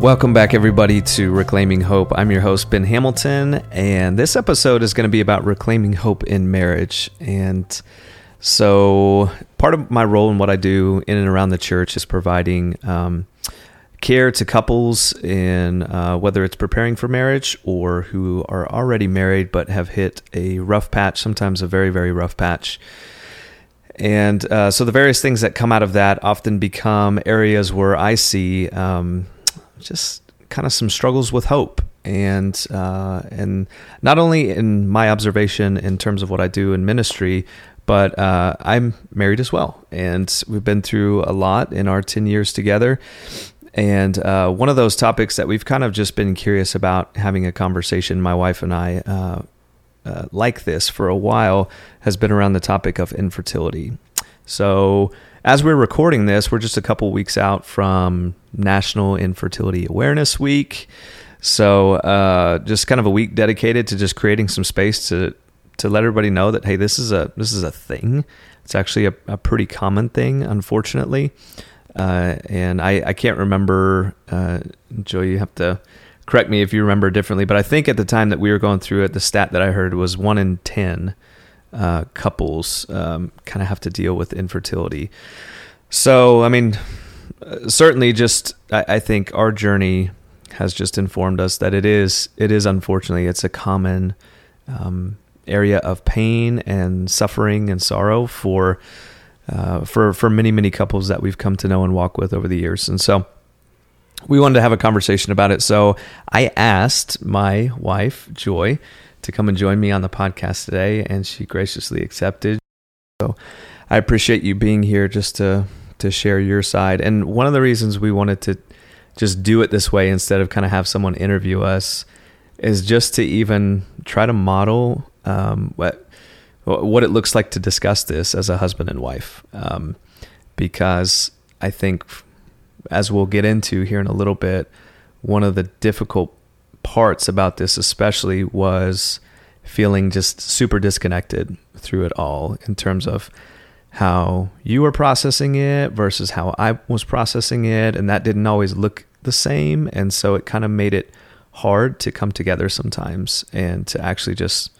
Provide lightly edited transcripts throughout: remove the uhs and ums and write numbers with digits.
Welcome back, everybody, to Reclaiming Hope. I'm your host, Ben Hamilton, and this episode is going to be about reclaiming hope in marriage. And so part of my role in what I do in and around the church is providing care to couples in whether it's preparing for marriage or who are already married but have hit a rough patch, sometimes a very, very rough patch. And so the various things that come out of that often become areas where I see just kind of some struggles with hope. And not only in my observation in terms of what I do in ministry, but I'm married as well. And we've been through a lot in our 10 years together. And one of those topics that we've kind of just been curious about having a conversation, my wife and I, like this for a while, has been around the topic of infertility. So as we're recording this, we're just a couple weeks out from National Infertility Awareness Week. So just kind of a week dedicated to just creating some space to let everybody know that, hey, this is a thing. It's actually a pretty common thing, unfortunately. And I can't remember, Joy, you have to correct me if you remember differently, but I think at the time that we were going through it, the stat that I heard was 1 in 10 couples kind of have to deal with infertility. So, I mean, certainly just, I think our journey has just informed us that it is unfortunately, it's a common area of pain and suffering and sorrow for many, many couples that we've come to know and walk with over the years. And so we wanted to have a conversation about it. So I asked my wife, Joy, to come and join me on the podcast today, and she graciously accepted. So I appreciate you being here just to share your side. And one of the reasons we wanted to just do it this way instead of kind of have someone interview us is just to even try to model what it looks like to discuss this as a husband and wife. Because I think, as we'll get into here in a little bit, one of the difficult parts about this especially was feeling just super disconnected through it all in terms of how you were processing it versus how I was processing it, and that didn't always look the same, and so it kind of made it hard to come together sometimes and to actually just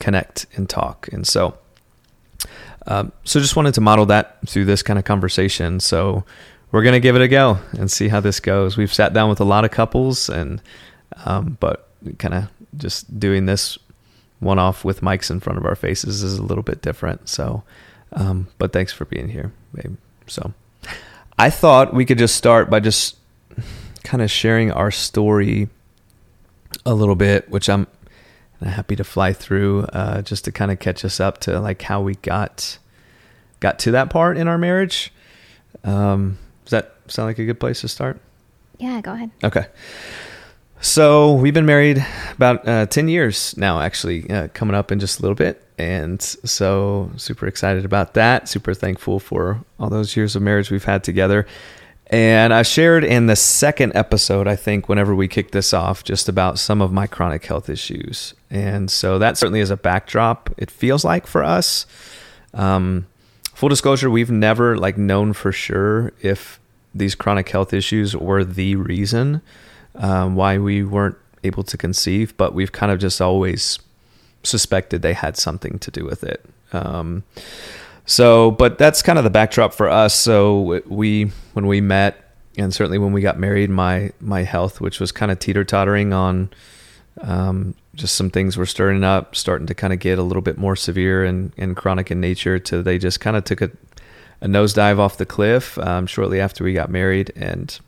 connect and talk. And so so just wanted to model that through this kind of conversation. So we're going to give it a go and see how this goes. We've sat down with a lot of couples, and but kind of just doing this one off with mics in front of our faces is a little bit different. So, but thanks for being here, babe. So I thought we could just start by just kind of sharing our story a little bit, which I'm happy to fly through, just to kind of catch us up to like how we got to that part in our marriage. Does that sound like a good place to start? Yeah, go ahead. Okay. So we've been married about 10 years now, actually, coming up in just a little bit. And so super excited about that. Super thankful for all those years of marriage we've had together. And I shared in the second episode, I think, whenever we kicked this off, just about some of my chronic health issues. And so that certainly is a backdrop, it feels like, for us. Full disclosure, we've never known for sure if these chronic health issues were the reason why we weren't able to conceive, but we've kind of just always suspected they had something to do with it. But that's kind of the backdrop for us. So when we met, and certainly when we got married, my health, which was kind of teeter-tottering on, just some things were stirring up, starting to kind of get a little bit more severe and chronic in nature, till they just kind of took a nosedive off the cliff, shortly after we got married. And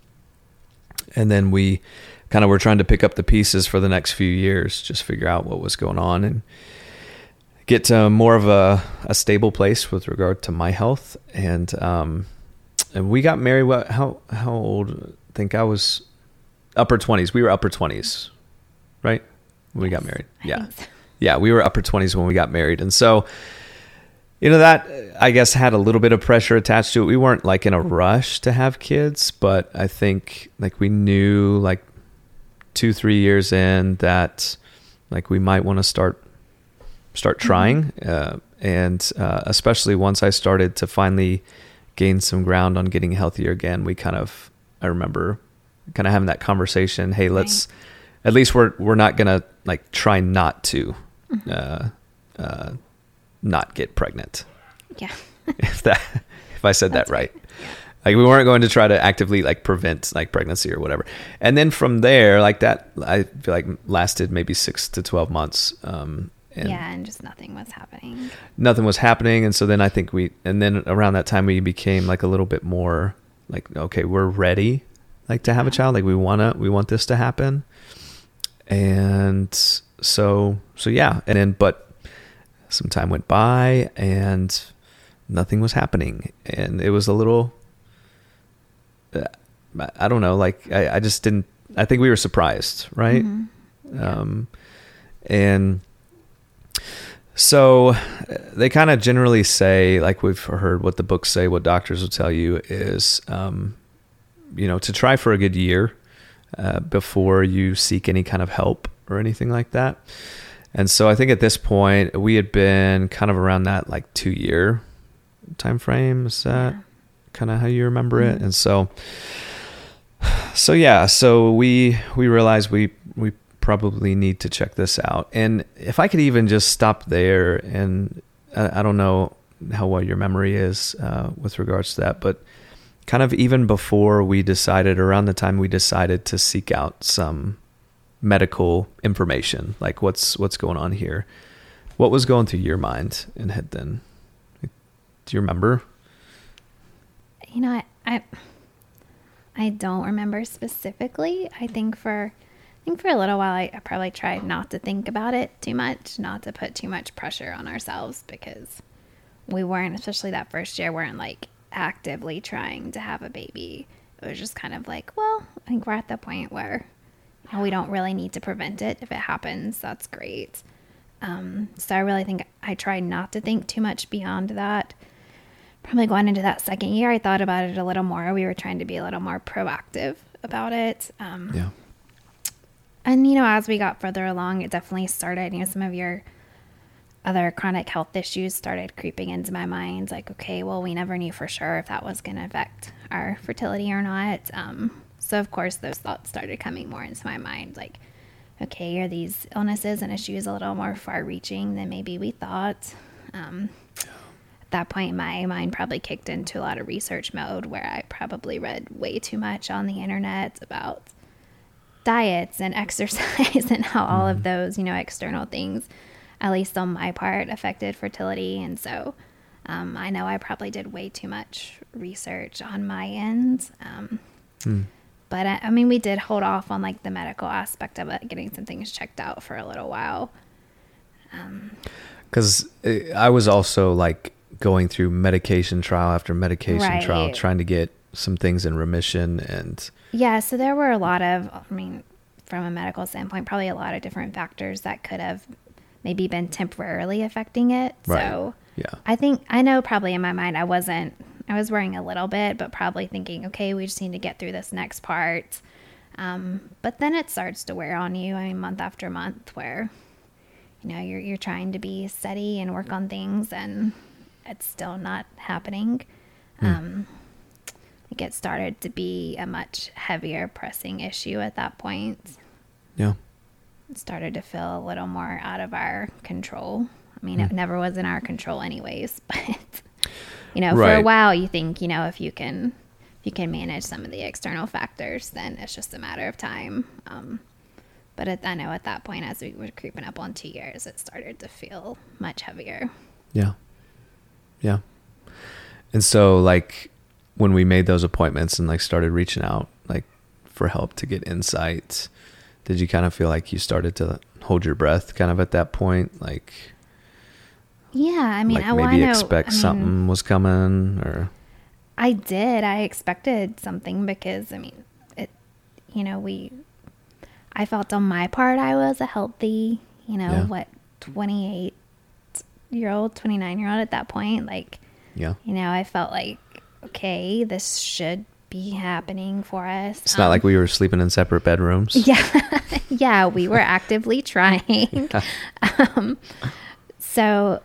then we kind of were trying to pick up the pieces for the next few years, just figure out what was going on and get to more of a stable place with regard to my health. And we got married. How old? I think I was upper 20s. We were upper 20s, right? When we got married. Yeah. So. Yeah. We were upper 20s when we got married. And so, you know, that, I guess, had a little bit of pressure attached to it. We weren't in a rush to have kids, but I think we knew 2-3 years in that we might want to start trying. And especially once I started to finally gain some ground on getting healthier again, I remember kind of having that conversation. Hey, let's, at least we're not going to like try not to, not get pregnant. Yeah. If I said that right. Like we weren't going to try to actively like prevent like pregnancy or whatever. And then from there, like that, I feel like lasted maybe 6 to 12 months. And just nothing was happening. And so then I think and then around that time we became like a little bit more like, okay, we're ready like to have a child. Like we want this to happen. And so yeah. And then, but some time went by and nothing was happening. And it was a little, I don't know. Like I just didn't, I think we were surprised. Right. Mm-hmm. Yeah. And so they kind of generally say, like we've heard what the books say, what doctors will tell you is, to try for a good year before you seek any kind of help or anything like that. And so I think at this point we had been kind of around that like 2 year time frame. Is that kind of how you remember it? And so yeah, so we realized we probably need to check this out. And if I could even just stop there, and I don't know how well your memory is with regards to that, but kind of even before we decided, around the time we decided to seek out some medical information, like what's going on here, what was going through your mind and head then? Do you remember? You know, I don't remember specifically. I think for a little while, I probably tried not to think about it too much, not to put too much pressure on ourselves, because we weren't, especially that first year, weren't like actively trying to have a baby. It was just kind of like, well, I think we're at the point where, you know, we don't really need to prevent it. If it happens, that's great. So I really think I tried not to think too much beyond that. Probably going into that second year, I thought about it a little more. We were trying to be a little more proactive about it. Yeah. And, you know, as we got further along, it definitely started, you know, some of your other chronic health issues started creeping into my mind. Like, okay, well, we never knew for sure if that was going to affect our fertility or not. So, of course, those thoughts started coming more into my mind. Like, okay, are these illnesses and issues a little more far-reaching than maybe we thought? At that point, my mind probably kicked into a lot of research mode where I probably read way too much on the internet about diets and exercise and how all of those, you know, external things, at least on my part, affected fertility. And so I know I probably did way too much research on my end. But I mean, we did hold off on like the medical aspect of it, getting some things checked out for a little while. 'Cause I was also like going through medication trial after medication trial, trying to get some things in remission and... Yeah, so there were a lot of, I mean, from a medical standpoint, probably a lot of different factors that could have maybe been temporarily affecting it. Right. So yeah. I know probably in my mind I was worrying a little bit, but probably thinking, okay, we just need to get through this next part. But then it starts to wear on you, I mean, month after month, where, you know, you're trying to be steady and work on things and it's still not happening. It started to be a much heavier pressing issue at that point. Yeah. It started to feel a little more out of our control. I mean, it never was in our control anyways, but you know, for a while you think, you know, if you can manage some of the external factors, then it's just a matter of time. But I know at that point, as we were creeping up on 2 years, it started to feel much heavier. Yeah. Yeah. And so like, when we made those appointments and like started reaching out like for help to get insights, did you kind of feel like you started to hold your breath kind of at that point? Like, yeah, I mean, like something was coming, or. I did. I expected something because I mean, it, you know, I felt on my part, I was a healthy, you know, 29-year-old at that point. Like, yeah, you know, I felt like, okay, this should be happening for us. It's not like we were sleeping in separate bedrooms. Yeah. Yeah. We were actively trying. So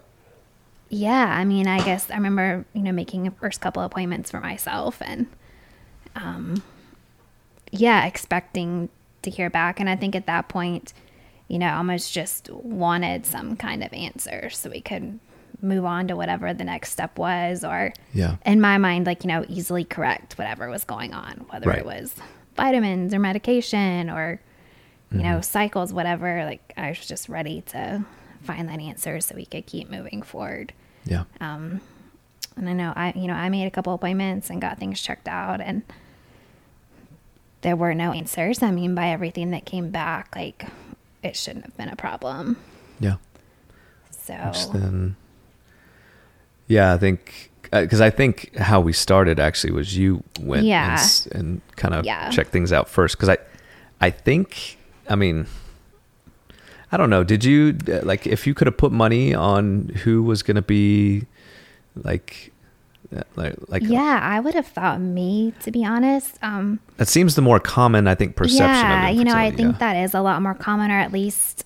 yeah, I mean, I guess I remember, you know, making the first couple appointments for myself and, expecting to hear back. And I think at that point, you know, almost just wanted some kind of answer so we could move on to whatever the next step was, or in my mind, like, you know, easily correct whatever was going on, whether it was vitamins or medication or, you know, cycles, whatever. Like, I was just ready to find that answer so we could keep moving forward. Yeah. And I know I made a couple appointments and got things checked out, and there were no answers. I mean, by everything that came back, like, it shouldn't have been a problem. Yeah. So. Yeah, I think, because I think how we started actually was you went and kind of checked things out first. Because I think, I mean, I don't know. Did you, like, if you could have put money on who was going to be like I would have thought me, to be honest. That seems the more common, I think, perception of infertility. You know, I think that is a lot more common, or at least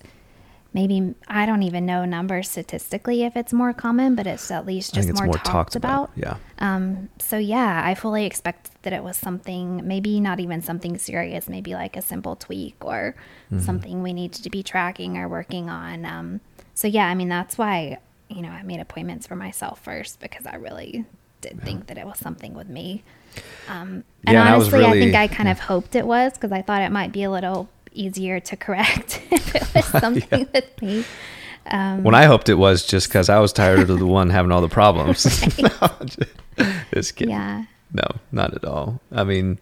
maybe, I don't even know numbers statistically if it's more common, but it's at least just more talked about. So I fully expect that it was something, maybe not even something serious, maybe like a simple tweak or something we needed to be tracking or working on. So yeah, I mean, that's why, you know, I made appointments for myself first, because I really did think that it was something with me. And honestly, I think I kind of hoped it was, because I thought it might be a little easier to correct if it was something with me. When I hoped it was, just because I was tired of the one having all the problems. Just kidding. Yeah. No, not at all. I mean,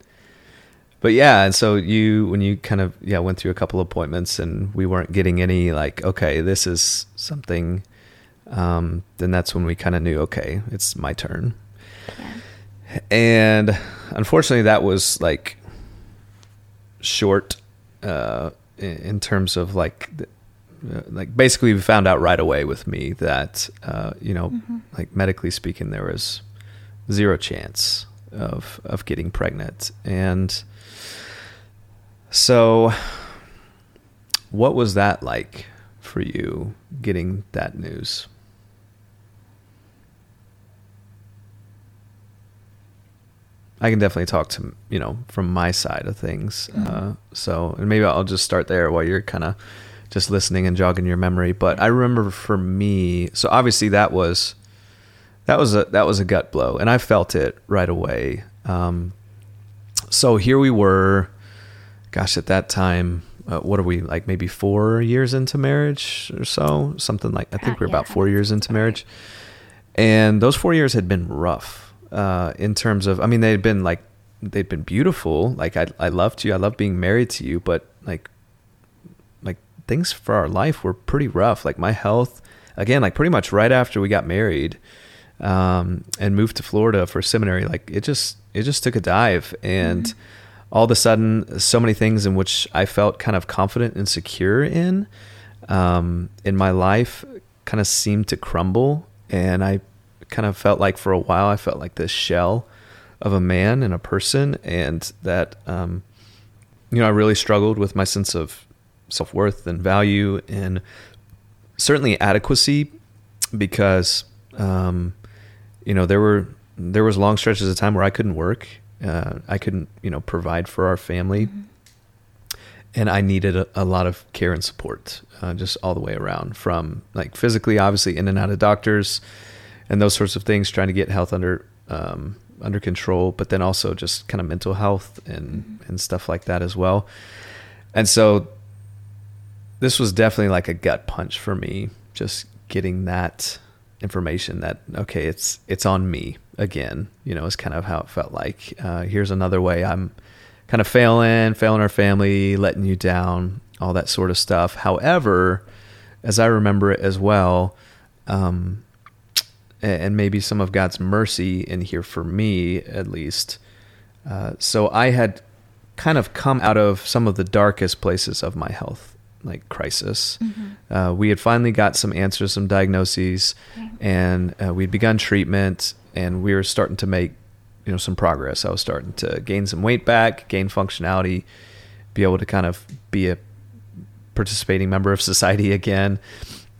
but yeah. And so you, when you kind of, went through a couple of appointments and we weren't getting any, like, okay, this is something, then that's when we kind of knew, okay, it's my turn. Yeah. And unfortunately that was like short, in terms of like basically we found out right away with me that, you know, like medically speaking, there was zero chance of getting pregnant. And so what was that like for you, getting that news? I can definitely talk to, you know, from my side of things. So, and maybe I'll just start there while you're kind of just listening and jogging your memory. But I remember for me, so obviously that was a gut blow, and I felt it right away. So here we were, gosh, at that time, what are we, like maybe 4 years into marriage or so? Something like, I think we're about 4 years into marriage. And those 4 years had been rough. In terms of, I mean, they'd been beautiful. Like I loved you. I love being married to you, but like things for our life were pretty rough. Like my health, again, like pretty much right after we got married, and moved to Florida for seminary, like it just took a dive. And all of a sudden, so many things in which I felt kind of confident and secure in my life kind of seemed to crumble. And I kind of felt like for a while, I felt like this shell of a man and a person, and that, you know, I really struggled with my sense of self-worth and value and certainly adequacy, because, you know, there was long stretches of time where I couldn't work. I couldn't, you know, provide for our family, and I needed a lot of care and support, just all the way around, from like physically, obviously in and out of doctors and those sorts of things, trying to get health under control, but then also just kind of mental health and stuff like that as well. And so this was definitely like a gut punch for me, just getting that information that, okay, it's on me again, you know, is kind of how it felt like. Here's another way I'm kind of failing our family, letting you down, all that sort of stuff. However, as I remember it as well, and maybe some of God's mercy in here for me, at least. So I had kind of come out of some of the darkest places of my health, like crisis. We had finally got some answers, some diagnoses, and we'd begun treatment, and we were starting to make, you know, some progress. I was starting to gain some weight back, gain functionality, be able to kind of be a participating member of society again,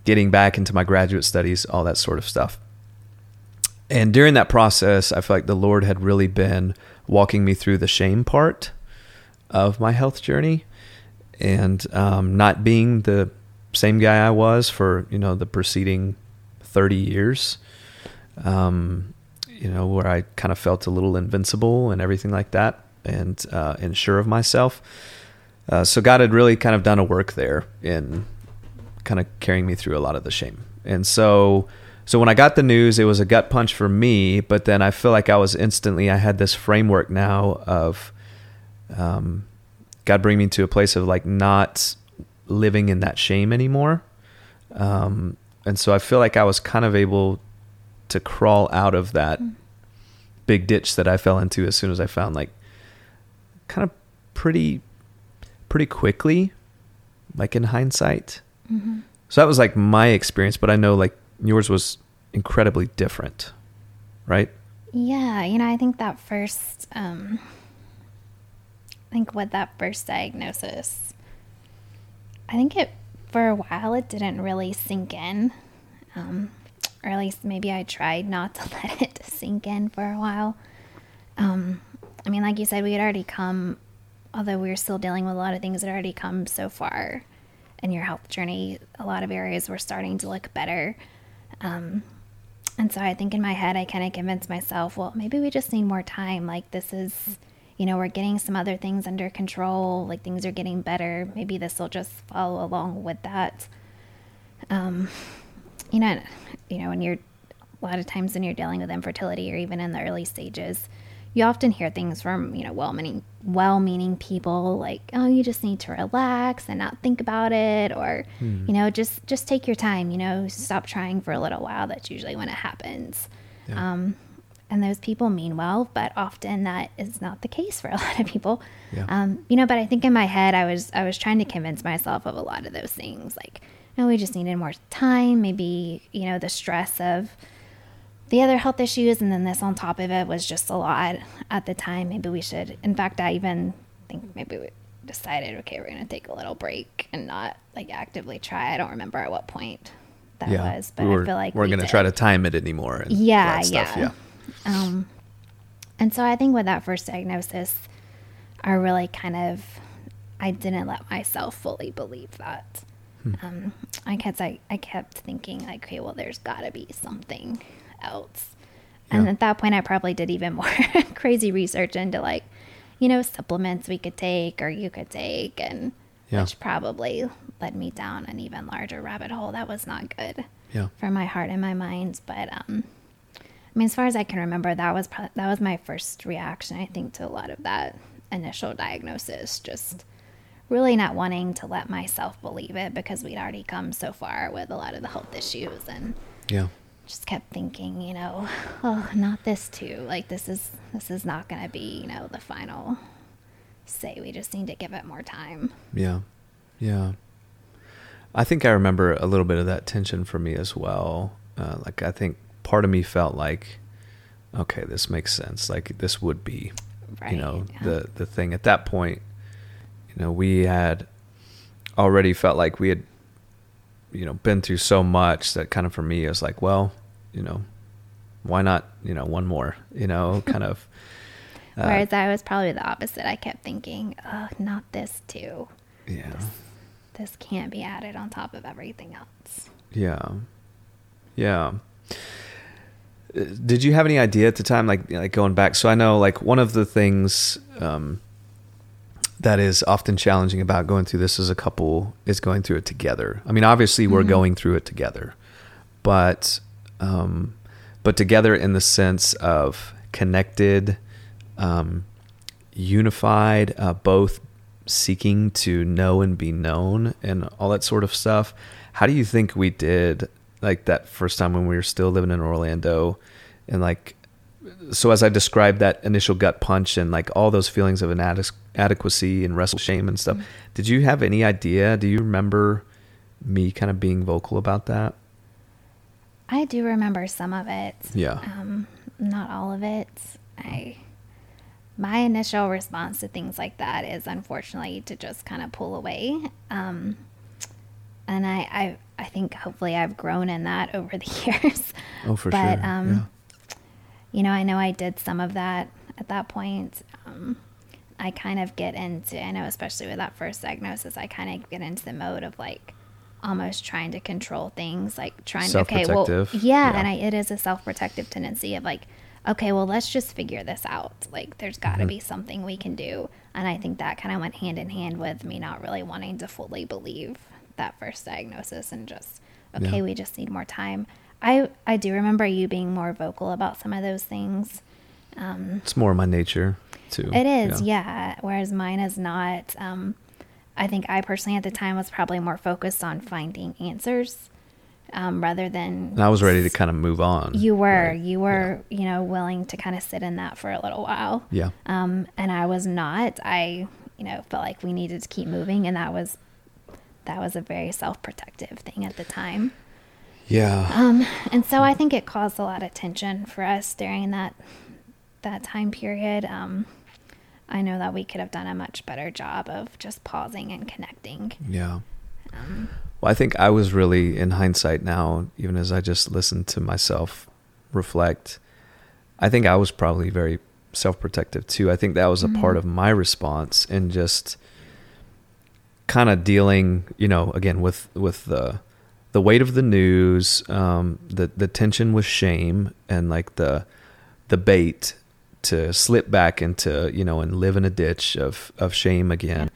getting back into my graduate studies, all that sort of stuff. And during that process, I feel like the Lord had really been walking me through the shame part of my health journey and not being the same guy I was for, you know, the preceding 30 years, you know, where I kind of felt a little invincible and everything like that and sure of myself. So God had really kind of done a work there in kind of carrying me through a lot of the shame. And so when I got the news, it was a gut punch for me, but then I feel like I had this framework now of God bring me to a place of like not living in that shame anymore. And so I feel like I was kind of able to crawl out of that big ditch that I fell into as soon as I found like kind of pretty quickly, like in hindsight. Mm-hmm. So that was like my experience, but I know like yours was incredibly different, right? Yeah. You know, I think that first, with that first diagnosis, I think it, for a while, it didn't really sink in. Or at least maybe I tried not to let it sink in for a while. I mean, like you said, we had already come, although we were still dealing with a lot of things that had already come so far in your health journey. A lot of areas were starting to look better. And so I think in my head, I kind of convinced myself, well, maybe we just need more time. Like this is, you know, we're getting some other things under control. Like things are getting better. Maybe this will just follow along with that. You know, when you're a lot of times when you're dealing with infertility or even in the early stages, you often hear things from, you know, well-meaning people like, oh, you just need to relax and not think about it. Or, you know, just take your time, you know, stop trying for a little while. That's usually when it happens. Yeah. And those people mean well, but often that is not the case for a lot of people. Yeah. You know, but I think in my head, I was trying to convince myself of a lot of those things. Like, no, we just needed more time. Maybe, you know, the stress of the other health issues and then this on top of it was just a lot at the time. Maybe we should, in fact, I even think maybe we decided, okay, we're going to take a little break and not like actively try. I don't remember at what point that was, but I feel like we're going to try to time it anymore. And yeah. And so I think with that first diagnosis, I really kind of, I didn't let myself fully believe that. I kept thinking like, okay, well, there's gotta be something else. Yeah. And at that point I probably did even more crazy research into like, you know, supplements we could take or you could take and which probably led me down an even larger rabbit hole. That was not good for my heart and my mind. But, I mean, as far as I can remember, that was my first reaction, I think, to a lot of that initial diagnosis, just really not wanting to let myself believe it because we'd already come so far with a lot of the health issues and just kept thinking, you know, oh, not this too. Like this is not going to be, you know, the final say. We just need to give it more time. Yeah. Yeah. I think I remember a little bit of that tension for me as well. Like I think part of me felt like, okay, this makes sense. Like this would be, you know, the thing at that point. You know, we had already felt like we had, you know, been through so much that kind of for me, it was like, well, you know, why not, you know, one more, you know, kind of. Whereas I was probably the opposite. I kept thinking, oh, not this too. Yeah. This can't be added on top of everything else. Yeah. Yeah. Did you have any idea at the time, like going back? So I know like one of the things, that is often challenging about going through this as a couple is going through it together. I mean, obviously we're going through it together, but together in the sense of connected, unified, both seeking to know and be known and all that sort of stuff. How do you think we did like that first time when we were still living in Orlando and like, so as I described that initial gut punch and like all those feelings of inadequacy and wrestle shame and stuff, did you have any idea? Do you remember me kind of being vocal about that? I do remember some of it. Yeah. Not all of it. My initial response to things like that is unfortunately to just kind of pull away. And I think hopefully I've grown in that over the years. Oh, for sure. But, yeah. You know I did some of that at that point. I kind of get into, I know especially with that first diagnosis, I kind of get into the mode of like almost trying to control things, like trying to, okay, well, yeah. And it is a self-protective tendency of like, okay, well, let's just figure this out. Like there's gotta be something we can do. And I think that kind of went hand in hand with me not really wanting to fully believe that first diagnosis and just, okay, we just need more time. I do remember you being more vocal about some of those things. It's more my nature too. It is. Yeah. Whereas mine is not, I think I personally at the time was probably more focused on finding answers, rather than, and I was ready to kind of move on. You were, you know, willing to kind of sit in that for a little while. Yeah. And I was not, you know, felt like we needed to keep moving, and that was a very self-protective thing at the time. Yeah. And so I think it caused a lot of tension for us during that time period. I know that we could have done a much better job of just pausing and connecting. Yeah. Well, I think I was really, in hindsight now, even as I just listened to myself reflect, I think I was probably very self-protective too. I think that was a part of my response, and just kind of dealing, you know, again, with the weight of the news, the tension with shame, and like the bait to slip back into, you know, and live in a ditch of shame again.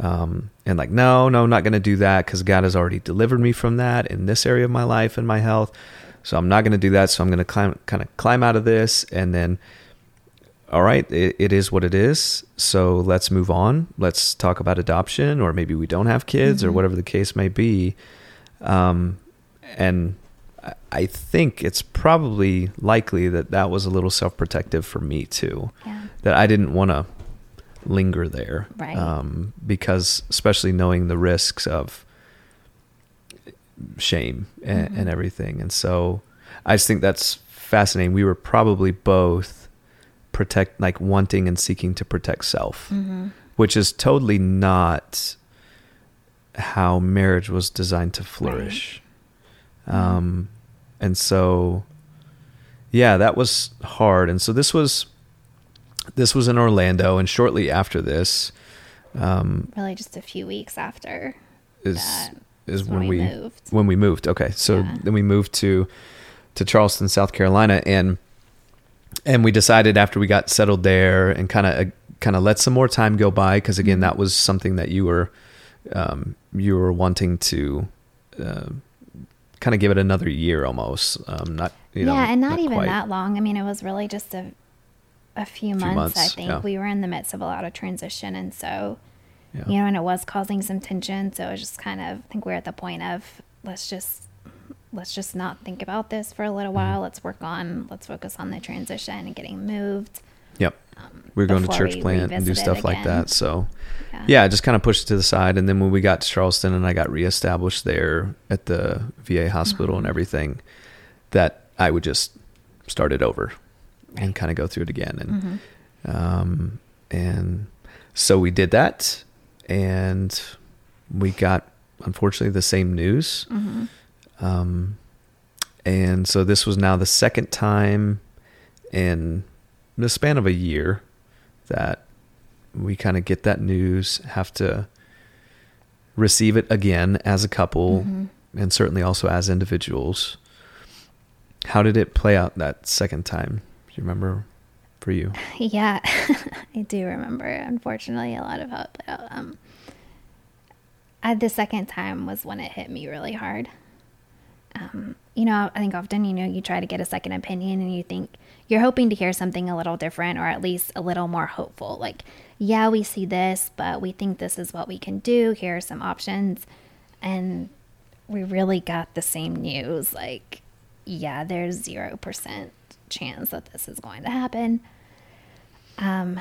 And like, no, I'm not going to do that, because God has already delivered me from that in this area of my life and my health. So I'm not going to do that. So I'm going to climb out of this. And then, all right, it is what it is. So let's move on. Let's talk about adoption, or maybe we don't have kids, or whatever the case may be. And I think it's probably likely that was a little self-protective for me too, that I didn't want to linger there. Right. Because especially knowing the risks of shame and everything. And so I just think that's fascinating. We were probably both wanting and seeking to protect self, which is totally not how marriage was designed to flourish. Right. And so, yeah, that was hard. And so this was in Orlando, and shortly after this, really just a few weeks after is when we moved. Okay. So then we moved to Charleston, South Carolina, and we decided after we got settled there and kind of let some more time go by. 'Cause again, that was something that you were wanting to, kind of give it another year almost. Not even quite that long. I mean, it was really just a few months, I think. Yeah. We were in the midst of a lot of transition, and so, you know, and it was causing some tension. So it was just kind of, I think we're at the point of let's just not think about this for a little while. Let's focus on the transition and getting moved. Yep. We're going to church plant and do stuff like that. So yeah, I just kind of pushed it to the side. And then when we got to Charleston and I got reestablished there at the VA hospital and everything, that I would just start it over. Right. And kind of go through it again. And, and so we did that, and we got, unfortunately, the same news. And so this was now the second time in the span of a year that we kind of get that news, have to receive it again as a couple, and certainly also as individuals. How did it play out that second time? Remember for you? Yeah, I do remember, unfortunately, a lot of how it played out. The second time was when it hit me really hard. You know, I think often, you know, you try to get a second opinion, and you think you're hoping to hear something a little different, or at least a little more hopeful. Like, yeah, we see this, but we think this is what we can do. Here are some options. And we really got the same news. Like, yeah, there's 0% chance that this is going to happen. And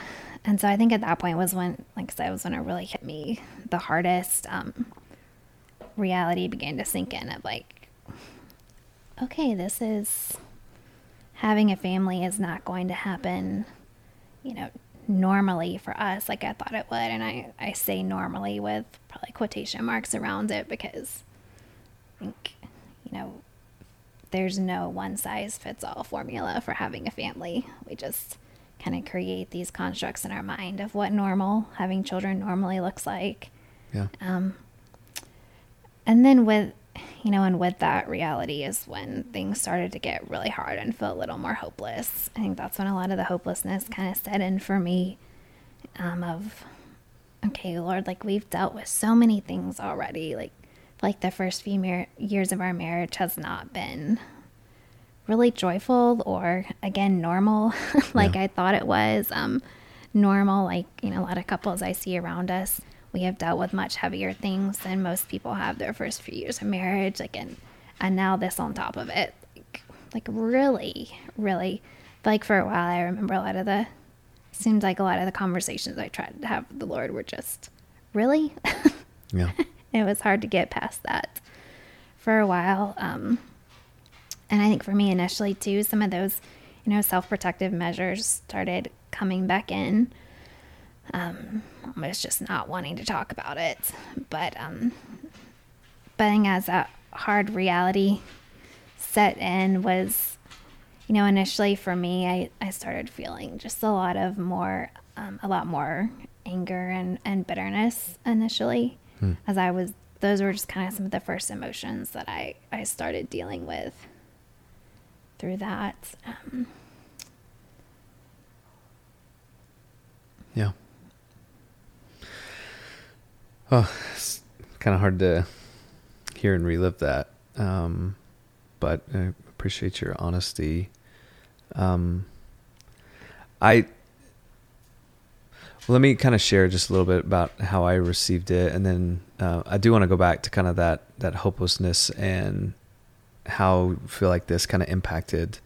so I think at that point was when, like I said, was when it really hit me the hardest. Reality began to sink in of like, okay, this is, having a family is not going to happen, you know, normally for us, like I thought it would. And I say normally with probably quotation marks around it, because I think, you know, there's no one size fits all formula for having a family. We just kind of create these constructs in our mind of what normal, having children normally looks like. Yeah. And then with, you know, and with that reality is when things started to get really hard and feel a little more hopeless. I think that's when a lot of the hopelessness kind of set in for me, of, okay, Lord, like we've dealt with so many things already. Like the first few years of our marriage has not been really joyful or, again, normal. Like I thought it was normal. Like, you know, a lot of couples I see around us, we have dealt with much heavier things than most people have their first few years of marriage. Like, and now this on top of it, like really, really, like for a while, I remember seems like a lot of the conversations I tried to have with the Lord were just really, yeah. It was hard to get past that for a while. And I think for me initially too, some of those, you know, self-protective measures started coming back in. Almost just not wanting to talk about it. But I think as that hard reality set in was, you know, initially for me, I started feeling just a lot more anger and bitterness initially. As I was, those were just kind of some of the first emotions that I started dealing with through that. Yeah. Oh, it's kind of hard to hear and relive that. But I appreciate your honesty. Let me kind of share just a little bit about how I received it. And then I do want to go back to kind of that hopelessness and how I feel like this kind of impacted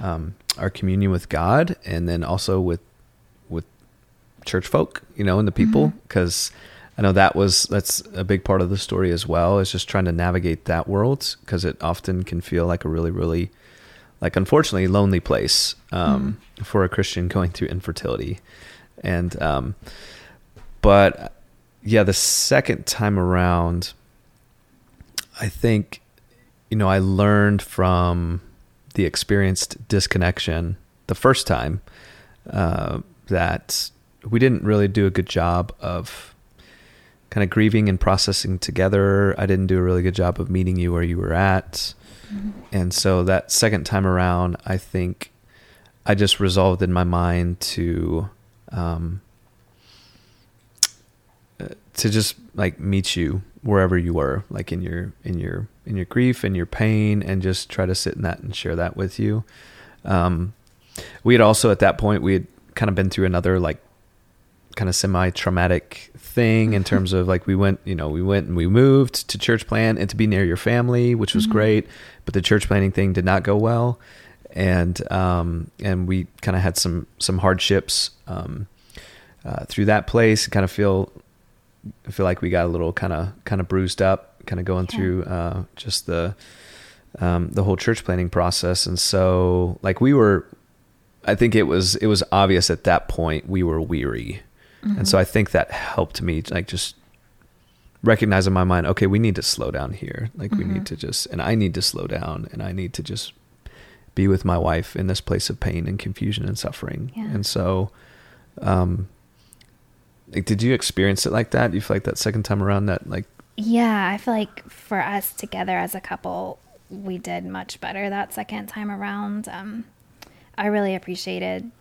our communion with God and then also with church folk, you know, and the people. Mm-hmm. 'Cause I know that's a big part of the story as well, is just trying to navigate that world, 'cause it often can feel like a really, really, like, unfortunately, lonely place for a Christian going through infertility. And, but yeah, the second time around, I think, you know, I learned from the experienced disconnection the first time, that we didn't really do a good job of kind of grieving and processing together. I didn't do a really good job of meeting you where you were at. Mm-hmm. And so that second time around, I think I just resolved in my mind to just like meet you wherever you were, like in your grief and your pain, and just try to sit in that and share that with you. We had also at that point, we had kind of been through another like kind of semi-traumatic thing in terms of like, we went and we moved to church plan and to be near your family, which was great, but the church planning thing did not go well. And we kind of had some hardships, through that place, kind of I feel like we got a little kind of bruised up, kind of going through, just the whole church planning process. And so like I think it was obvious at that point we were weary. Mm-hmm. And so I think that helped me like just recognize in my mind, okay, we need to slow down here. Like we need to just, and I need to slow down and I need to just be with my wife in this place of pain and confusion and suffering. Yeah. And so, like, did you experience it like that? You feel like that second time around that, like, yeah, I feel like for us together as a couple, we did much better that second time around. I really appreciated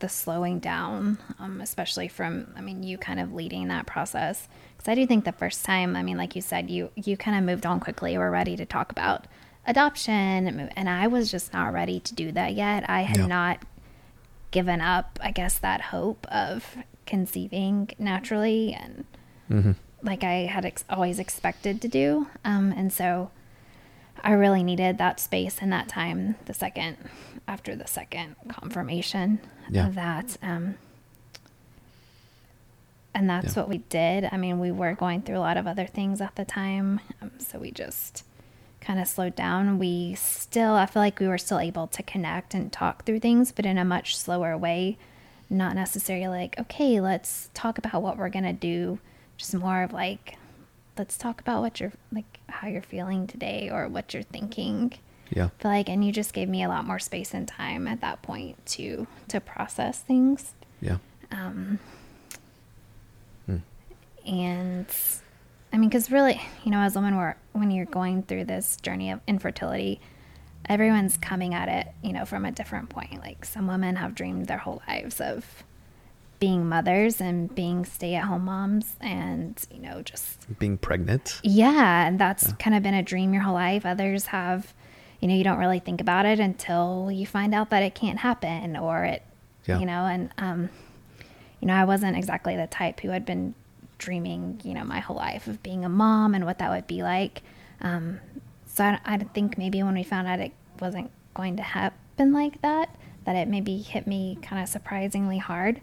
the slowing down, especially from, I mean, you kind of leading that process. 'Cause I do think the first time, I mean, like you said, you kind of moved on quickly. You were ready to talk about adoption, and I was just not ready to do that yet. I had not given up, I guess, that hope of conceiving naturally, and like I had always expected to do. And so I really needed that space and that time after the second confirmation of that. And that's what we did. I mean, we were going through a lot of other things at the time. So we just kind of slowed down. I feel like we were still able to connect and talk through things, but in a much slower way, not necessarily like, okay, let's talk about what we're going to do. Just more of like, let's talk about what how you're feeling today or what you're thinking. Yeah. I feel like, and you just gave me a lot more space and time at that point to process things. Yeah. And I mean, cause really, you know, as women, when you're going through this journey of infertility, everyone's coming at it, you know, from a different point. Like some women have dreamed their whole lives of being mothers and being stay-at-home moms and, you know, just being pregnant. Yeah. And that's kind of been a dream your whole life. Others have, you know, you don't really think about it until you find out that it can't happen or it, you know, and, you know, I wasn't exactly the type who had been dreaming, you know, my whole life of being a mom and what that would be like. So I think maybe when we found out it wasn't going to happen like that, that it maybe hit me kind of surprisingly hard.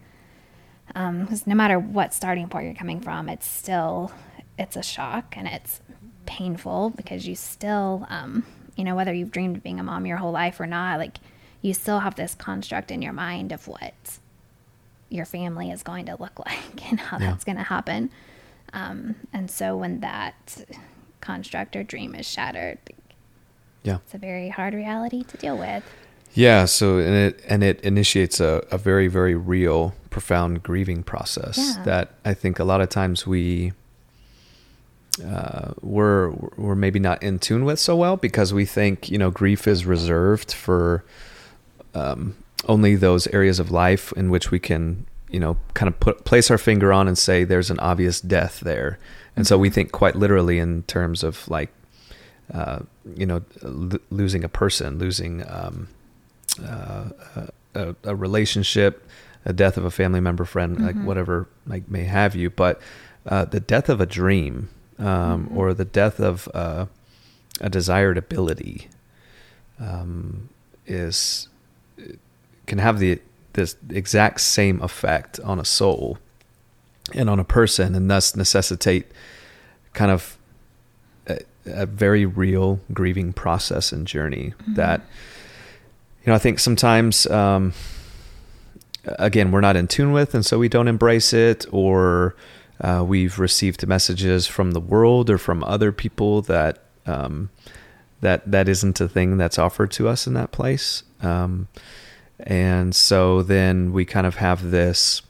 Because no matter what starting point you're coming from, it's still, it's a shock and it's painful because you still, you know, whether you've dreamed of being a mom your whole life or not, like you still have this construct in your mind of what your family is going to look like and how that's going to happen. And so when that construct or dream is shattered, it's a very hard reality to deal with. Yeah. So, and it initiates a very, very real, profound grieving process that I think a lot of times we're maybe not in tune with so well because we think, you know, grief is reserved for, only those areas of life in which we can, you know, kind of place our finger on and say, there's an obvious death there. And so we think quite literally in terms of like, you know, losing a person, losing, a relationship, a death of a family member, friend, like whatever, like may have you, but, the death of a dream, or the death of, a desired ability, can have this exact same effect on a soul and on a person, and thus necessitate kind of a very real grieving process and journey that, you know, I think sometimes, again, we're not in tune with, and so we don't embrace it, or we've received messages from the world or from other people that that isn't a thing that's offered to us in that place. And so then we kind of have this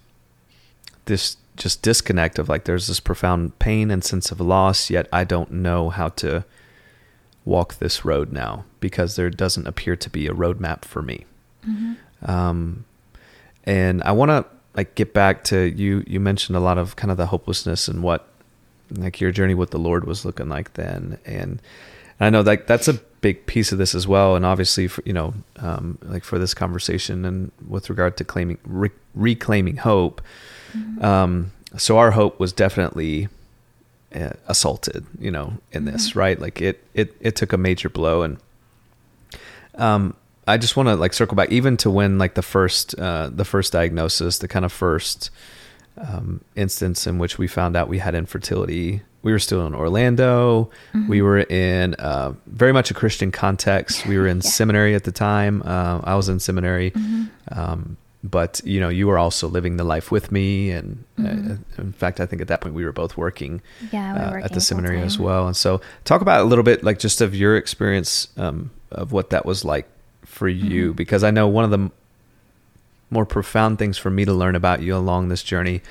just disconnect of like, there's this profound pain and sense of loss, yet I don't know how to walk this road now because there doesn't appear to be a roadmap for me. And I want to like get back to you mentioned a lot of kind of the hopelessness and what like your journey with the Lord was looking like then. And I know like that's a big piece of this as well. And obviously, for, you know, like for this conversation and with regard to reclaiming hope. So our hope was definitely assaulted, you know, in this, right? Like it took a major blow. And, I just want to like circle back even to when like the first diagnosis, the kind of first, instance in which we found out we had infertility. We were still in Orlando. We were in very much a Christian context. We were in seminary at the time. I was in seminary. But, you know, you were also living the life with me. And in fact, I think at that point we were both working, working at the seminary as well. And so talk about a little bit like just of your experience of what that was like for you, because I know one of the more profound things for me to learn about you along this journey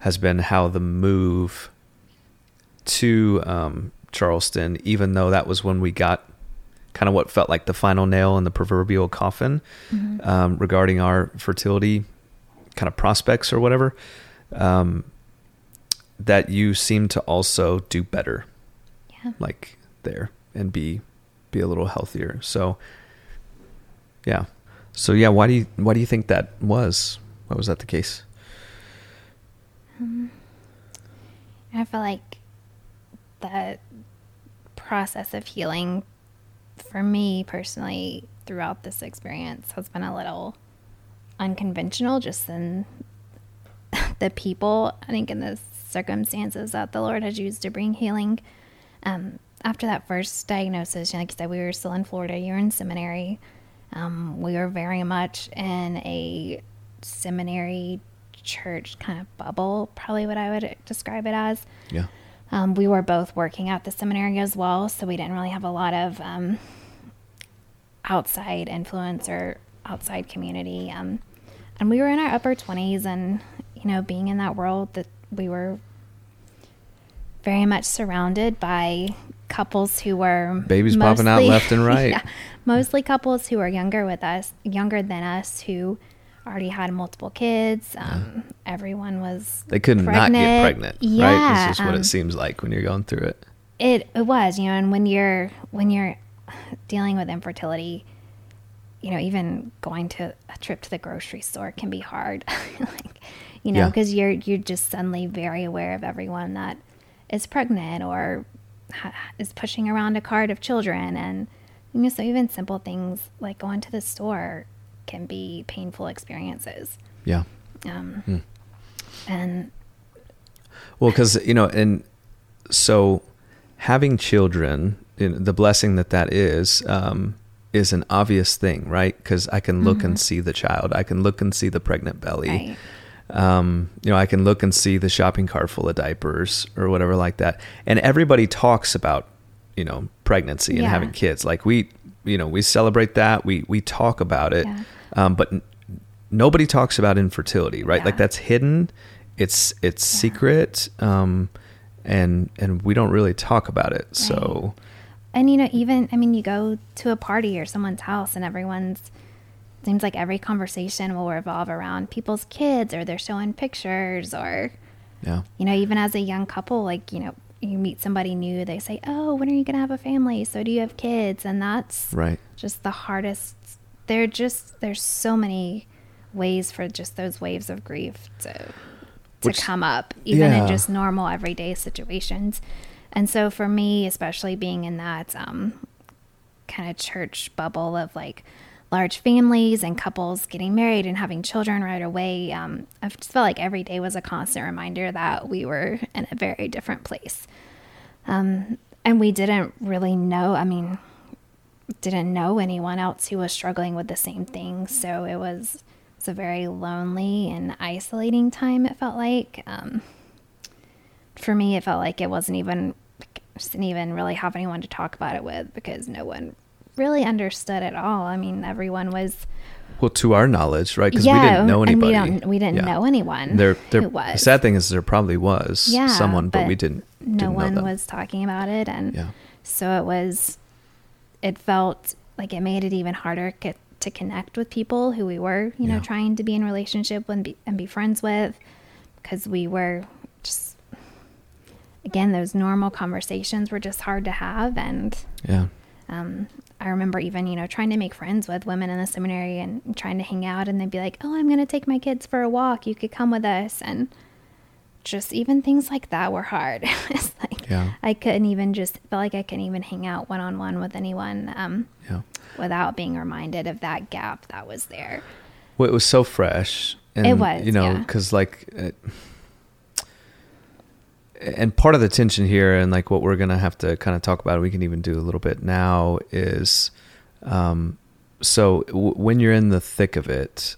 has been how the move to Charleston, even though that was when we got kind of what felt like the final nail in the proverbial coffin regarding our fertility kind of prospects or whatever, that you seem to also do better like there and be a little healthier. So why do you think that was? Why was that the case? I feel like the process of healing for me personally throughout this experience has been a little unconventional, just in the people, I think, in the circumstances that the Lord has used to bring healing. After that first diagnosis, like I said, we were still in Florida, you were in seminary. We were very much in a seminary church kind of bubble, probably what I would describe it as. Yeah. We were both working at the seminary as well, so we didn't really have a lot of outside influence or outside community. And we were in our upper 20s, and, you know, being in that world, that we were very much surrounded by couples who were babies mostly, popping out left and right. Yeah, mostly couples who were younger than us, who already had multiple kids. Everyone was pregnant. Not get pregnant. Yeah, right? That's just what it seems like when you're going through it. It was, you know, and when you're dealing with infertility, you know, even going to a trip to the grocery store can be hard, because you're just suddenly very aware of everyone that is pregnant or is pushing around a cart of children. And, you know, so even simple things like going to the store can be painful experiences. Yeah. And. Well, because, you know, and so having children, you know, the blessing that is an obvious thing, right? Because I can look and see the child. I can look and see the pregnant belly. Right. You know, I can look and see the shopping cart full of diapers or whatever like that. And everybody talks about, you know, pregnancy and having kids. Like we celebrate that. We talk about it, but nobody talks about infertility, right? Yeah. Like that's hidden. It's secret. And we don't really talk about it. Right. So, and you know, even, I mean, you go to a party or someone's house and seems like every conversation will revolve around people's kids, or they're showing pictures, or, you know, even as a young couple, like, you know, you meet somebody new, they say, oh, when are you going to have a family? So do you have kids? And that's right. Just the hardest. There's so many ways for just those waves of grief to come up, even in just normal everyday situations. And so for me, especially being in that kind of church bubble of like large families and couples getting married and having children right away, I just felt like every day was a constant reminder that we were in a very different place. And we didn't really know, anyone else who was struggling with the same thing. So it's a very lonely and isolating time, it felt like. For me, it felt like I just didn't even really have anyone to talk about it with, because no one really understood at all. I mean, everyone was... Well, to our knowledge, right? Because we didn't know anybody. We didn't know anyone who was. The sad thing is there probably was someone, but we didn't know them. No one was talking about it. And so it felt like it made it even harder to connect with people who we were, you know, trying to be in relationship with and be friends with, because we were just... Again, those normal conversations were just hard to have. And I remember even, you know, trying to make friends with women in the seminary and trying to hang out, and they'd be like, oh, I'm going to take my kids for a walk. You could come with us. And just even things like that were hard. It's like, I couldn't even hang out one-on-one with anyone without being reminded of that gap that was there. Well, it was so fresh. And, it was, you know, because and part of the tension here, and like what we're going to have to kind of talk about, we can even do a little bit now, is when you're in the thick of it,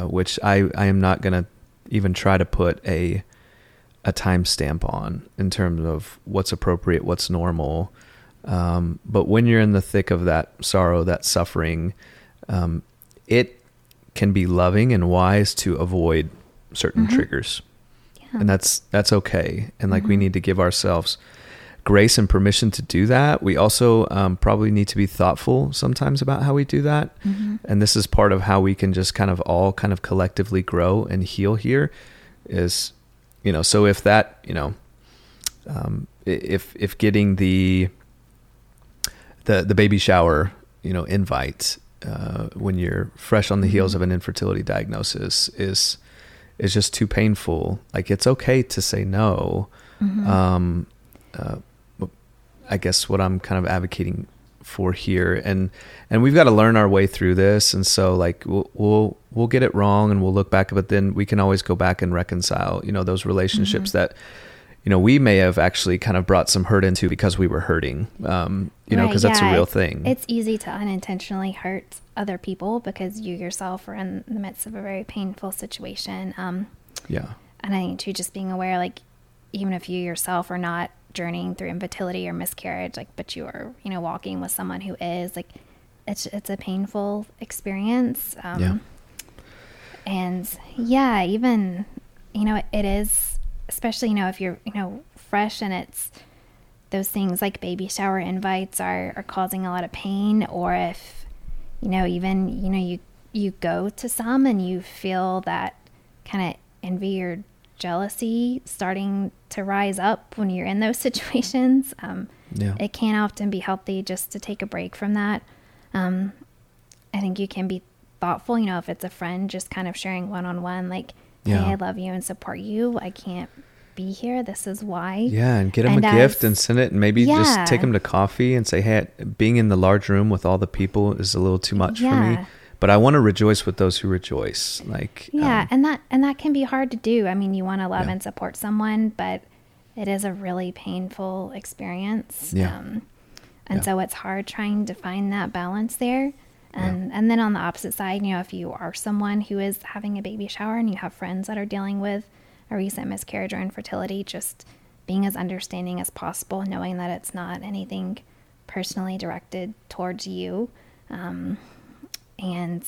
which I am not going to even try to put a time stamp on in terms of what's appropriate, what's normal. But when you're in the thick of that sorrow, that suffering, it can be loving and wise to avoid certain triggers. And that's okay. And like we need to give ourselves grace and permission to do that. We also probably need to be thoughtful sometimes about how we do that. And this is part of how we can just kind of all kind of collectively grow and heal here is, you know, so if that, you know, if getting the baby shower, you know, invite when you're fresh on the heels of an infertility diagnosis is just too painful. Like it's okay to say no. I guess what I'm kind of advocating for here, and we've got to learn our way through this. And so like we'll get it wrong and we'll look back, but then we can always go back and reconcile, you know, those relationships that, you know, we may have actually kind of brought some hurt into because we were hurting, you know, cause that's a real thing. It's easy to unintentionally hurt other people because you yourself are in the midst of a very painful situation. And I think too, just being aware, like even if you yourself are not journeying through infertility or miscarriage, like, but you are, you know, walking with someone who is, like, it's a painful experience. And yeah, even, you know, it is, especially, you know, if you're, you know, fresh, and it's those things like baby shower invites are causing a lot of pain. Or if, you know, even, you know, you go to some and you feel that kind of envy or jealousy starting to rise up when you're in those situations. It can often be healthy just to take a break from that. I think you can be thoughtful, you know, if it's a friend, just kind of sharing one-on-one, like, hey, I love you and support you. I can't be here. This is why. Yeah. And get them a gift and send it, and maybe just take them to coffee and say, hey, being in the large room with all the people is a little too much for me, but I want to rejoice with those who rejoice. Like, and that can be hard to do. I mean, you want to love and support someone, but it is a really painful experience. So it's hard trying to find that balance there. And then on the opposite side, you know, if you are someone who is having a baby shower and you have friends that are dealing with a recent miscarriage or infertility, just being as understanding as possible, knowing that it's not anything personally directed towards you. And I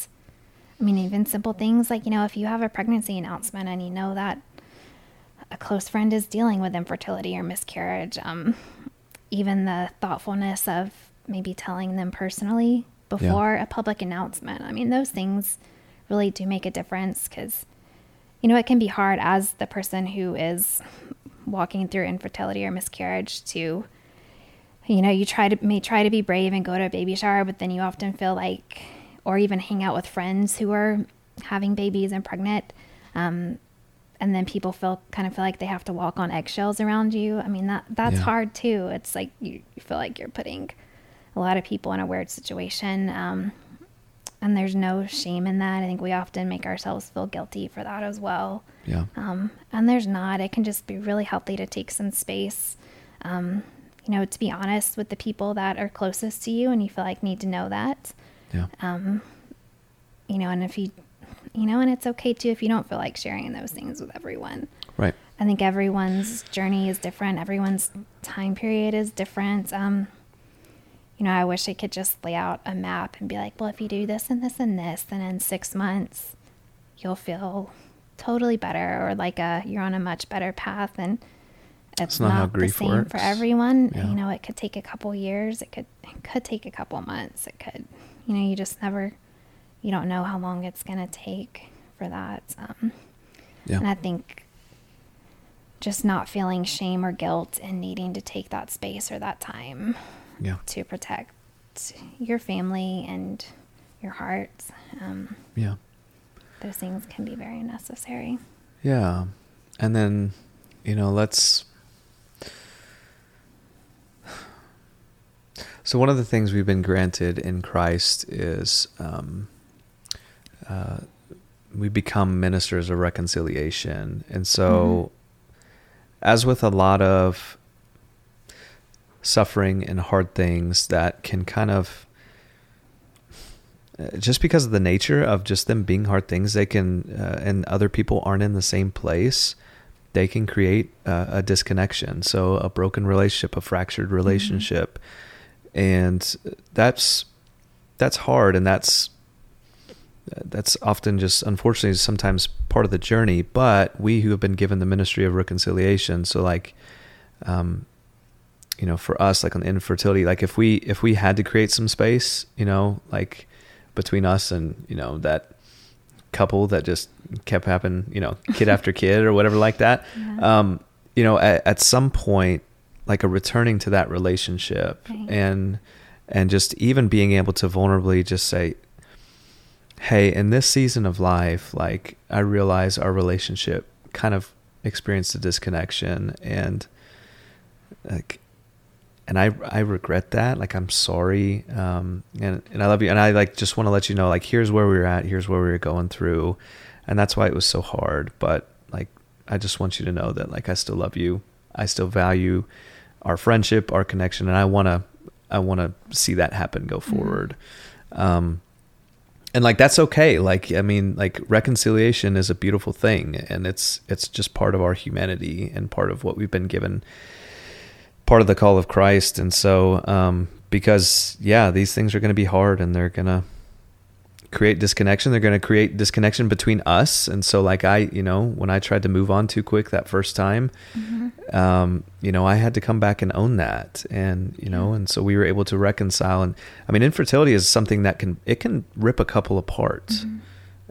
mean, even simple things like, you know, if you have a pregnancy announcement and you know that a close friend is dealing with infertility or miscarriage, even the thoughtfulness of maybe telling them personally before a public announcement. I mean, those things really do make a difference, because, you know, it can be hard as the person who is walking through infertility or miscarriage to, you know, you may try to be brave and go to a baby shower, but then you often feel like, or even hang out with friends who are having babies and pregnant. And then people feel like they have to walk on eggshells around you. I mean, that's hard too. It's like, you feel like you're putting a lot of people in a weird situation. And there's no shame in that. I think we often make ourselves feel guilty for that as well. Yeah. And there's not. It can just be really healthy to take some space, you know, to be honest with the people that are closest to you and you feel like need to know that. Yeah. You know, and if you, you know, and it's okay too if you don't feel like sharing those things with everyone. Right. I think everyone's journey is different. Everyone's time period is different. You know, I wish I could just lay out a map and be like, well, if you do this and this and this, then in 6 months, you'll feel totally better, or like you're on a much better path. And it's not the same works for everyone. Yeah. You know, it could take a couple years. It could take a couple months. It could, you know, you just never, you don't know how long it's going to take for that. And I think just not feeling shame or guilt and needing to take that space or that time. Yeah. To protect your family and your heart. Those things can be very necessary. Yeah. And then, you know, so one of the things we've been granted in Christ is we become ministers of reconciliation. And so as with a lot of suffering and hard things that can kind of, just because of the nature of just them being hard things, they can, and other people aren't in the same place, they can create a disconnection. So a broken relationship, a fractured relationship. Mm-hmm. And that's hard. And that's often just, unfortunately, sometimes part of the journey, but we who have been given the ministry of reconciliation. So like, you know, for us, like on infertility, like if we had to create some space, you know, like between us and, you know, that couple that just kept happening, you know, kid after kid or whatever like that, you know, at some point, like a returning to that relationship, right. and just even being able to vulnerably just say, hey, in this season of life, like I realize our relationship kind of experienced a disconnection, and like, and I regret that. Like, I'm sorry. And I love you. And I like, just want to let you know, like, here's where we were at, here's where we were going through. And that's why it was so hard. But like, I just want you to know that like, I still love you. I still value our friendship, our connection. And I want to see that happen, go forward. And like, that's okay. Like, I mean, like reconciliation is a beautiful thing, and it's just part of our humanity and part of what we've been given, part of the call of Christ. And so, because these things are going to be hard, and they're going to create disconnection. They're going to create disconnection between us. And so like when I tried to move on too quick that first time, mm-hmm. I had to come back and own that. And, and so we were able to reconcile. And I mean, infertility is something that can rip a couple apart. Mm-hmm.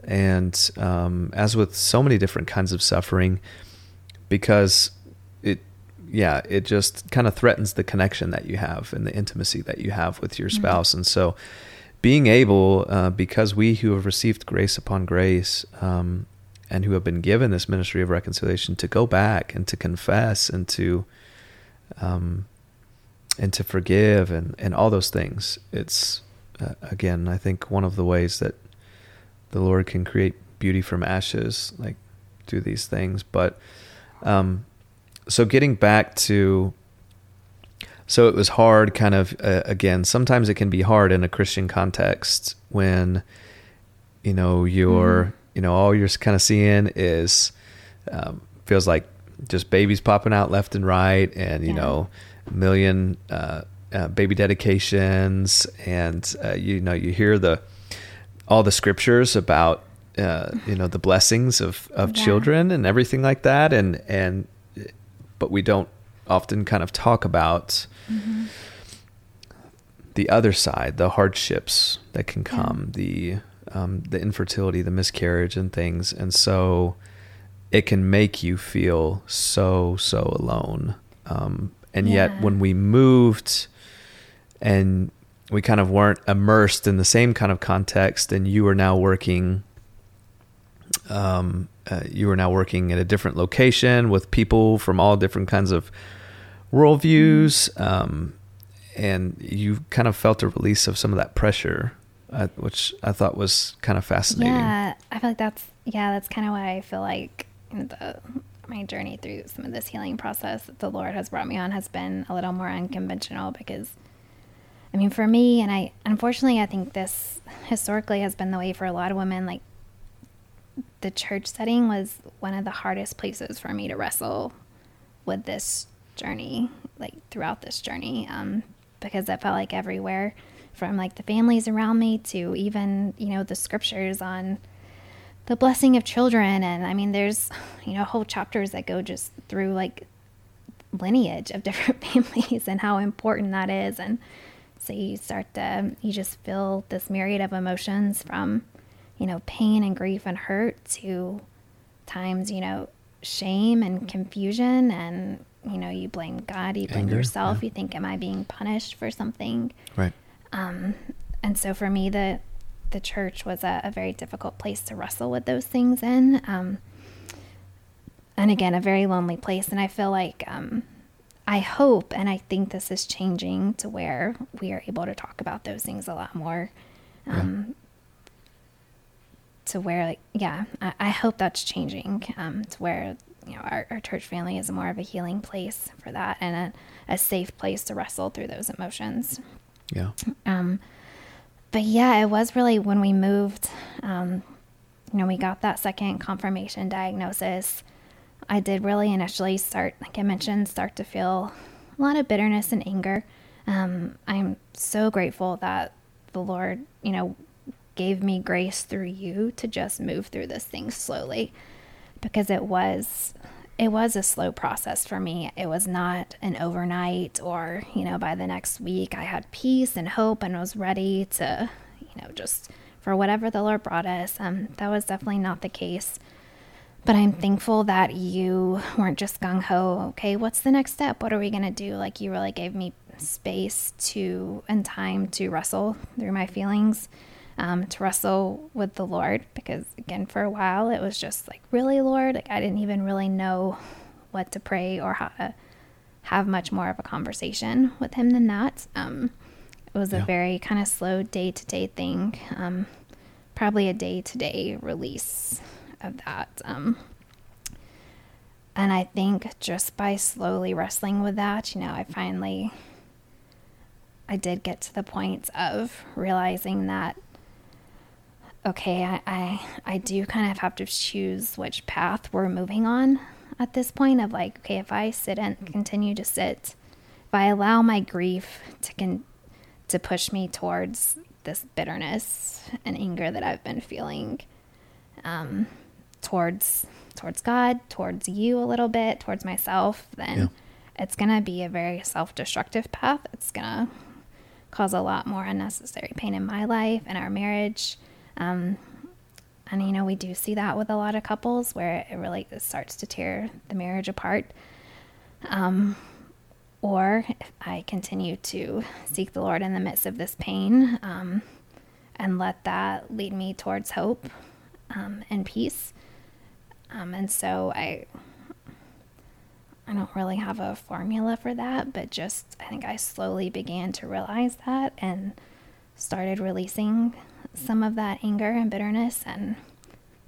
And, as with so many different kinds of suffering, because it just kind of threatens the connection that you have and the intimacy that you have with your spouse. Mm-hmm. And so being able, because we who have received grace upon grace, and who have been given this ministry of reconciliation, to go back and to confess and to forgive and all those things. It's, again, I think one of the ways that the Lord can create beauty from ashes, like through these things. But, so getting back to, so it was hard kind of, again, sometimes it can be hard in a Christian context when, you're, mm-hmm. All you're kind of seeing is, feels like just babies popping out left and right. And, a million, baby dedications. And, you hear all the scriptures about, the blessings of children and everything like that. And, but we don't often kind of talk about mm-hmm. the other side, the hardships that can come, the infertility, the miscarriage and things. And so it can make you feel so alone. Yet when we moved and we kind of weren't immersed in the same kind of context, and you are now working, at a different location with people from all different kinds of worldviews. And you kind of felt a release of some of that pressure, which I thought was kind of fascinating. Yeah. I feel like that's kind of why I feel like my journey through some of this healing process that the Lord has brought me on has been a little more unconventional, because for me, and unfortunately, I think this historically has been the way for a lot of women, like, the church setting was one of the hardest places for me to wrestle with this journey, like throughout this journey, because I felt like everywhere from like the families around me to even, the scriptures on the blessing of children. And there's, whole chapters that go just through like lineage of different families and how important that is. And so you just feel this myriad of emotions from, pain and grief and hurt to times, shame and confusion. And, you blame God, you blame yourself. Yeah. You think, am I being punished for something? Right. And so for me, the church was a very difficult place to wrestle with those things in. And again, a very lonely place. And I feel like, I hope, and I think this is changing to where we are able to talk about those things a lot more. Yeah. To where, I hope that's changing, to where, our church family is more of a healing place for that, and a safe place to wrestle through those emotions. Yeah. But it was really when we moved, we got that second confirmation diagnosis. I did really initially start to feel a lot of bitterness and anger. I'm so grateful that the Lord, gave me grace through you to just move through this thing slowly, because it was a slow process for me. It was not an overnight or, by the next week I had peace and hope and was ready to, just for whatever the Lord brought us. That was definitely not the case, but I'm thankful that you weren't just gung ho. Okay, what's the next step? What are we going to do? Like, you really gave me space and time to wrestle through my feelings. To wrestle with the Lord, because again, for a while it was just like, really, Lord, like I didn't even really know what to pray or how to have much more of a conversation with him than that. It was a very kind of slow day-to-day thing, probably a day-to-day release of that. And I think just by slowly wrestling with that, I did get to the point of realizing that, okay, I do kind of have to choose which path we're moving on at this point of like, okay, if I sit and continue to sit, if I allow my grief to to push me towards this bitterness and anger that I've been feeling towards God, towards you a little bit, towards myself, then it's going to be a very self-destructive path. It's going to cause a lot more unnecessary pain in my life and our marriage. And, you know, we do see that with a lot of couples where it really starts to tear the marriage apart. Or if I continue to seek the Lord in the midst of this pain, and let that lead me towards hope, and peace. And so I don't really have a formula for that, but just, I think I slowly began to realize that and started releasing some of that anger and bitterness. And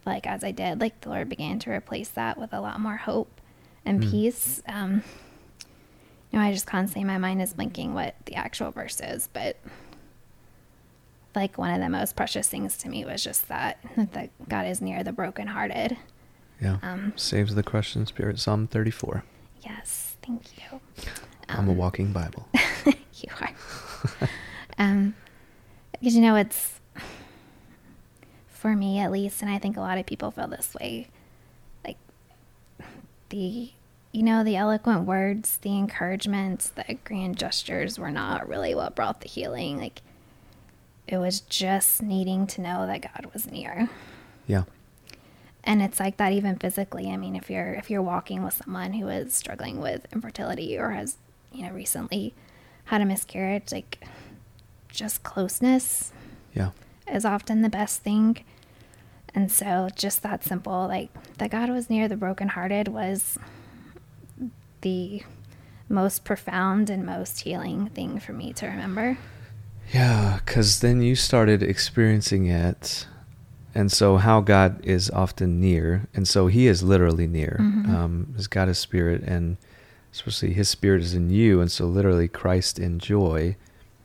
like, as I did, like the Lord began to replace that with a lot more hope and peace. You know, I just constantly, my mind is blinking what the actual verse is, but like one of the most precious things to me was just that God is near the brokenhearted. Yeah. Saves the crushed in spirit. Psalm 34. Yes. Thank you. I'm a walking Bible. You are. Because, you know, it's for me at least, and I think a lot of people feel this way, like the eloquent words, the encouragements, the grand gestures were not really what brought the healing. Like, it was just needing to know that God was near. Yeah. And it's like that even physically. I mean, if you're walking with someone who is struggling with infertility or has, you know, recently had a miscarriage, like just closeness is often the best thing. And so just that simple, like that God was near the brokenhearted was the most profound and most healing thing for me to remember. Yeah, because then you started experiencing it. And so how God is often near, and so he is literally near. Mm-hmm. God is spirit, and especially his spirit is in you, and so literally Christ in joy.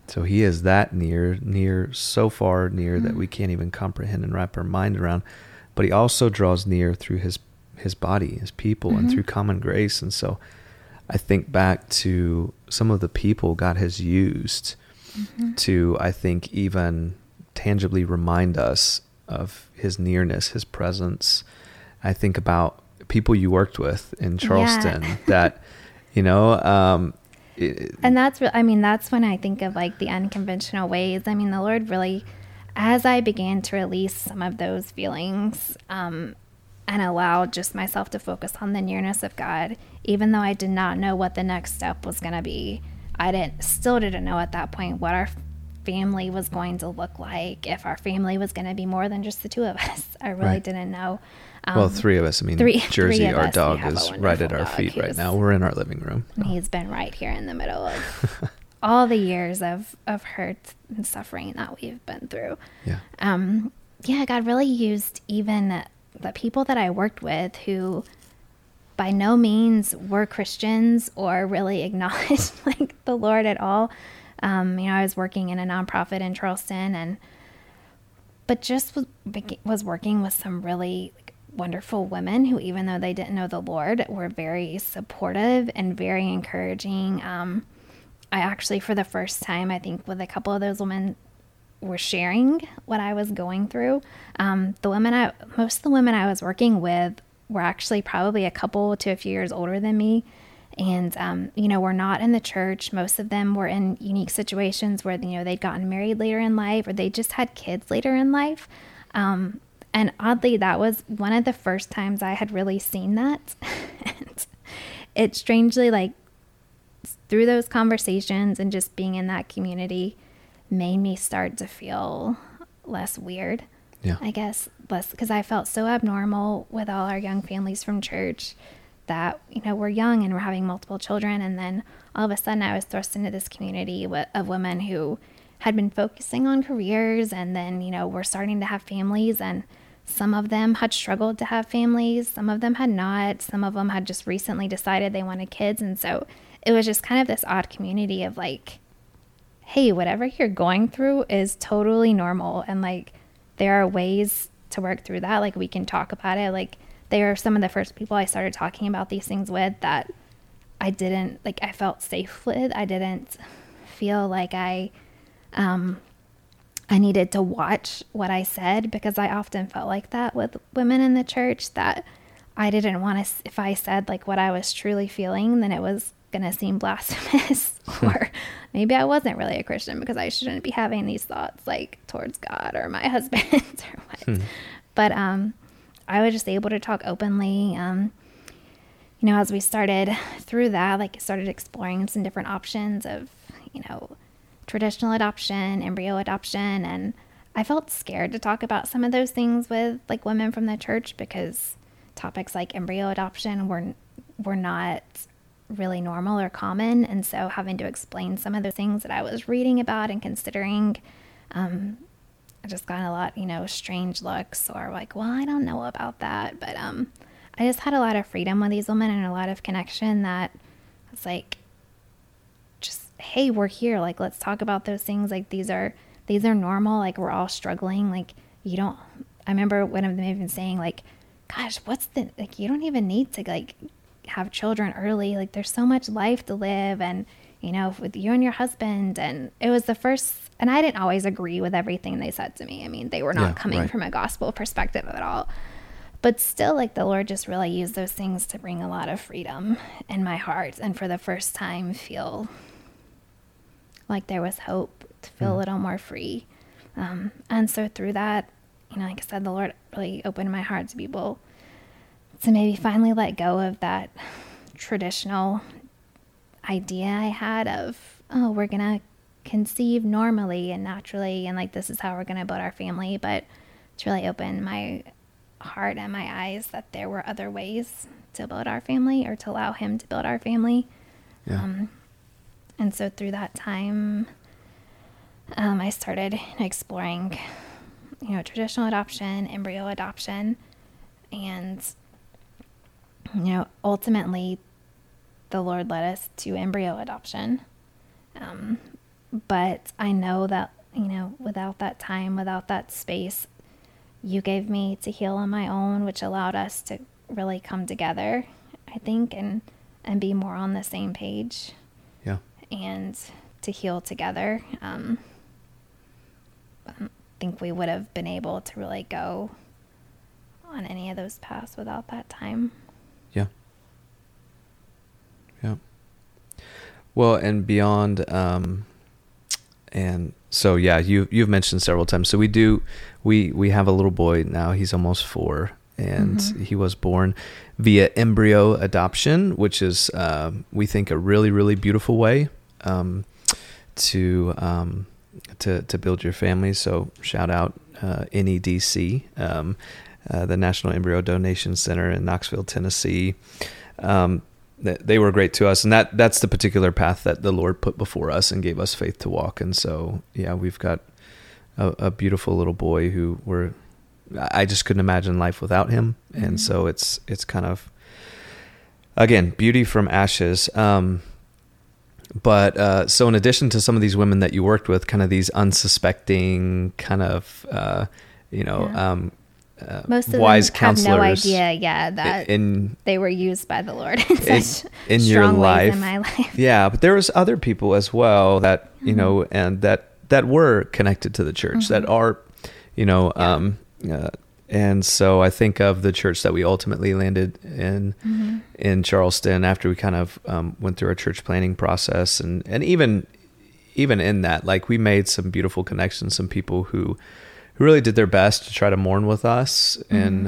So he is that near, so far near that we can't even comprehend and wrap our mind around. But he also draws near through his body, his people, and through common grace. And so I think back to some of the people God has used to, I think, even tangibly remind us of his nearness, his presence. I think about people you worked with in Charleston that, you know, and that's when I think of like the unconventional ways. I mean, the Lord really, as I began to release some of those feelings, and allow just myself to focus on the nearness of God, even though I did not know what the next step was going to be. I still didn't know at that point what our family was going to look like, if our family was going to be more than just the two of us. I really didn't know. Well, three of us. I mean, Jersey, our dog, is right at our feet right now. We're in our living room. And he's been right here in the middle of all the years of hurt and suffering that we've been through. Yeah. God really used even the people that I worked with who by no means were Christians or really acknowledged like the Lord at all. You know, I was working in a nonprofit in Charleston but just was working with some really wonderful women who, even though they didn't know the Lord, were very supportive and very encouraging. I actually, for the first time, I think with a couple of those women, were sharing what I was going through. Most of the women I was working with were actually probably a couple to a few years older than me. And, you know, were not in the church. Most of them were in unique situations where, you know, they'd gotten married later in life or they just had kids later in life. And oddly, that was one of the first times I had really seen that. And it strangely, like, through those conversations and just being in that community, made me start to feel less weird, I guess, because I felt so abnormal with all our young families from church that, you know, we're young and we're having multiple children. And then all of a sudden I was thrust into this community of women who had been focusing on careers and then, you know, were starting to have families. And some of them had struggled to have families. Some of them had not. Some of them had just recently decided they wanted kids. And so it was just kind of this odd community of like, hey, whatever you're going through is totally normal. And like, there are ways to work through that. Like, we can talk about it. Like, they are some of the first people I started talking about these things with that I didn't, like, I felt safe with. I didn't feel like I I needed to watch what I said, because I often felt like that with women in the church, that I didn't want to, if I said like what I was truly feeling, then it was going to seem blasphemous or maybe I wasn't really a Christian because I shouldn't be having these thoughts like towards God or my husband or what. But I was just able to talk openly. You know, as we started through that, like started exploring some different options of, you know, traditional adoption, embryo adoption. And I felt scared to talk about some of those things with like women from the church, because topics like embryo adoption were not really normal or common. And so having to explain some of the things that I was reading about and considering, I just got a lot, you know, strange looks or like, well, I don't know about that. But I just had a lot of freedom with these women and a lot of connection that was like, hey, we're here. Like, let's talk about those things. Like, these are normal. Like, we're all struggling. Like, I remember one of them even saying like, gosh, you don't even need to like have children early. Like, there's so much life to live. And, you know, with you and your husband. And it was the first, and I didn't always agree with everything they said to me. I mean, they were not coming from a gospel perspective at all, but still like the Lord just really used those things to bring a lot of freedom in my heart. And for the first time feel like there was hope, to feel a little more free. And so through that, you know, like I said, the Lord really opened my heart to people to maybe finally let go of that traditional idea I had of, oh, we're going to conceive normally and naturally, and like, this is how we're going to build our family. But it's really opened my heart and my eyes that there were other ways to build our family, or to allow Him to build our family. Yeah. And so through that time, I started exploring, you know, traditional adoption, embryo adoption, and, you know, ultimately the Lord led us to embryo adoption. But I know that, you know, without that time, without that space you gave me to heal on my own, which allowed us to really come together, I think, and be more on the same page. Yeah. And to heal together. I don't think we would have been able to really go on any of those paths without that time. Yeah. Yeah. Well, and beyond, and so, yeah, you've mentioned several times. So we have a little boy now. He's almost 4. And he was born via embryo adoption, which is, we think, a really, really beautiful way to build your family. So shout out NEDC, the National Embryo Donation Center in Knoxville, Tennessee. They were great to us, and that's the particular path that the Lord put before us and gave us faith to walk. And so, yeah, we've got a beautiful little boy who I just couldn't imagine life without him. And so it's kind of, again, beauty from ashes. So in addition to some of these women that you worked with, kind of these unsuspecting kind of, most of wise them have counselors, no idea, that they were used by the Lord in your life, in my life. Yeah. But there was other people as well that, you know, and that were connected to the church that are, you know, and so I think of the church that we ultimately landed in Charleston after we kind of went through our church planning process, and even in that, like, we made some beautiful connections, some people who really did their best to try to mourn with us and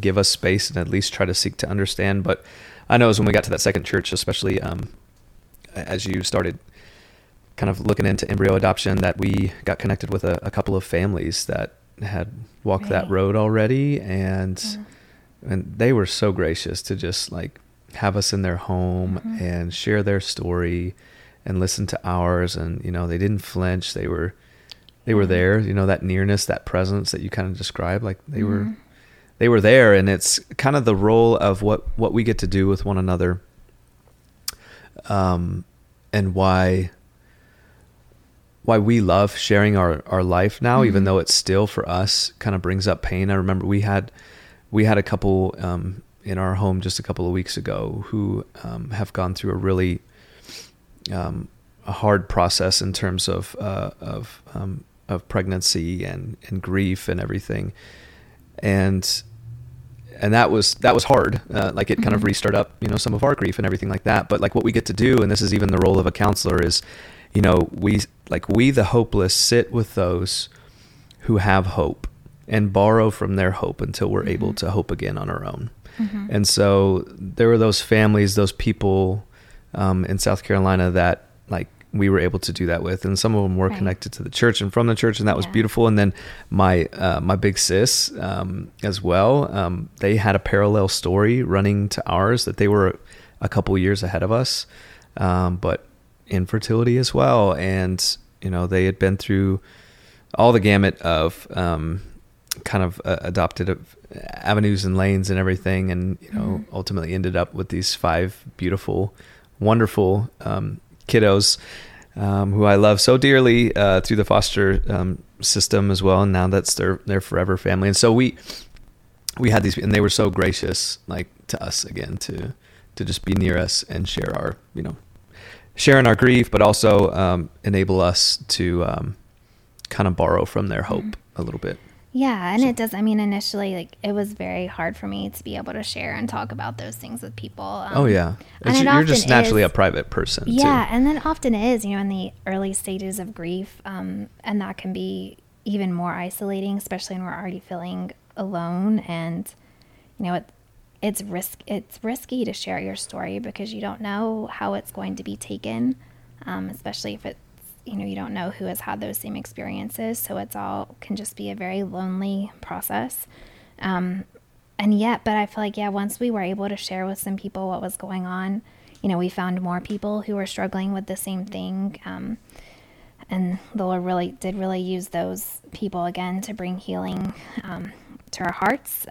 give us space and at least try to seek to understand. But I know as when we got to that second church, especially as you started kind of looking into embryo adoption, that we got connected with a couple of families that had walked that road already. And they were so gracious to just like have us in their home and share their story and listen to ours. And, you know, they didn't flinch. They were there, you know, that nearness, that presence that you kind of described, like they were there. And it's kind of the role of what we get to do with one another. And why we love sharing our life now, even though it's still for us kind of brings up pain. I remember we had a couple in our home just a couple of weeks ago who have gone through a really a hard process in terms of pregnancy and grief and everything. And that was hard. Like it kind of restarted up, some of our grief and everything like that. But like what we get to do, and this is even the role of a counselor, is, we the hopeless sit with those who have hope and borrow from their hope until we're able to hope again on our own. Mm-hmm. And so there were those families, those people in South Carolina that like we were able to do that with. And some of them were connected to the church and from the church, and that was beautiful. And then my big sis as well, they had a parallel story running to ours, that they were a couple years ahead of us, but infertility as well. And, they had been through all the gamut of kind of adoptive avenues and lanes and everything. And, ultimately ended up with these 5 beautiful, wonderful kiddos who I love so dearly through the foster system as well. And now that's their forever family. And so we had these, and they were so gracious, like to us again, to just be near us and share our, sharing our grief, but also enable us to kind of borrow from their hope a little bit. Yeah. And so. It does. I mean, initially, like it was very hard for me to be able to share and talk about those things with people. You're just naturally a private person. Yeah. Too. And then often it is, in the early stages of grief. And that can be even more isolating, especially when we're already feeling alone. And, it's risky to share your story because you don't know how it's going to be taken, especially if it's, you don't know who has had those same experiences. So can just be a very lonely process. But I feel like, once we were able to share with some people what was going on, we found more people who were struggling with the same thing. And the Lord really use those people again to bring healing to our hearts.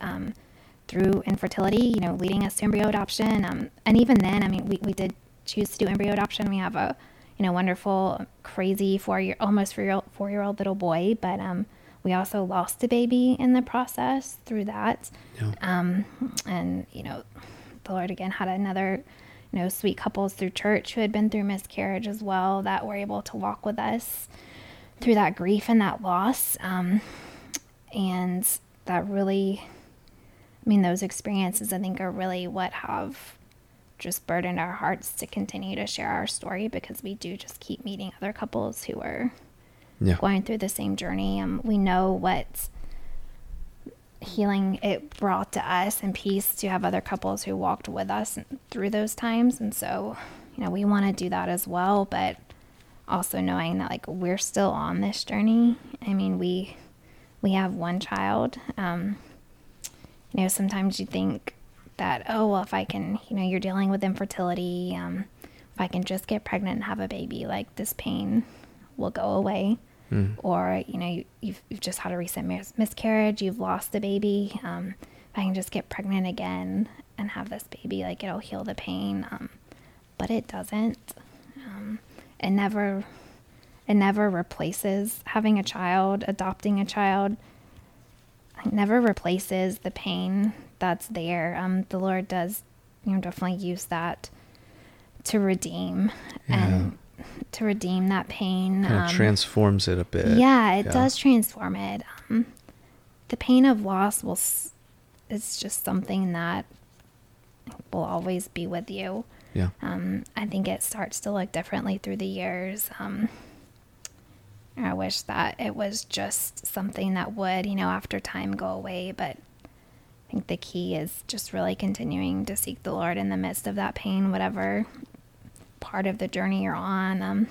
Through infertility, leading us to embryo adoption. And even then, we did choose to do embryo adoption. We have a, wonderful, crazy almost four-year-old little boy, but we also lost a baby in the process through that. Yeah. The Lord again had another, sweet couples through church who had been through miscarriage as well that were able to walk with us through that grief and that loss. And that really... those experiences, I think, are really what have just burdened our hearts to continue to share our story, because we do just keep meeting other couples who are going through the same journey. We know what healing it brought to us and peace to have other couples who walked with us through those times. And so, we want to do that as well, but also knowing that, we're still on this journey. We have one child. Sometimes you think that, if I can, you're dealing with infertility, if I can just get pregnant and have a baby, this pain will go away. Or, you've just had a recent miscarriage, you've lost a baby. If I can just get pregnant again and have this baby, it'll heal the pain. But it doesn't. It never replaces having a child, adopting a child. It never replaces the pain that's there. The Lord does, definitely use that to redeem and to redeem that pain. Kind of transforms it a bit. Yeah, it does transform it. The pain of loss is just something that will always be with you. Yeah. I think it starts to look differently through the years. I wish that it was just something that would, after time go away. But I think the key is just really continuing to seek the Lord in the midst of that pain, whatever part of the journey you're on.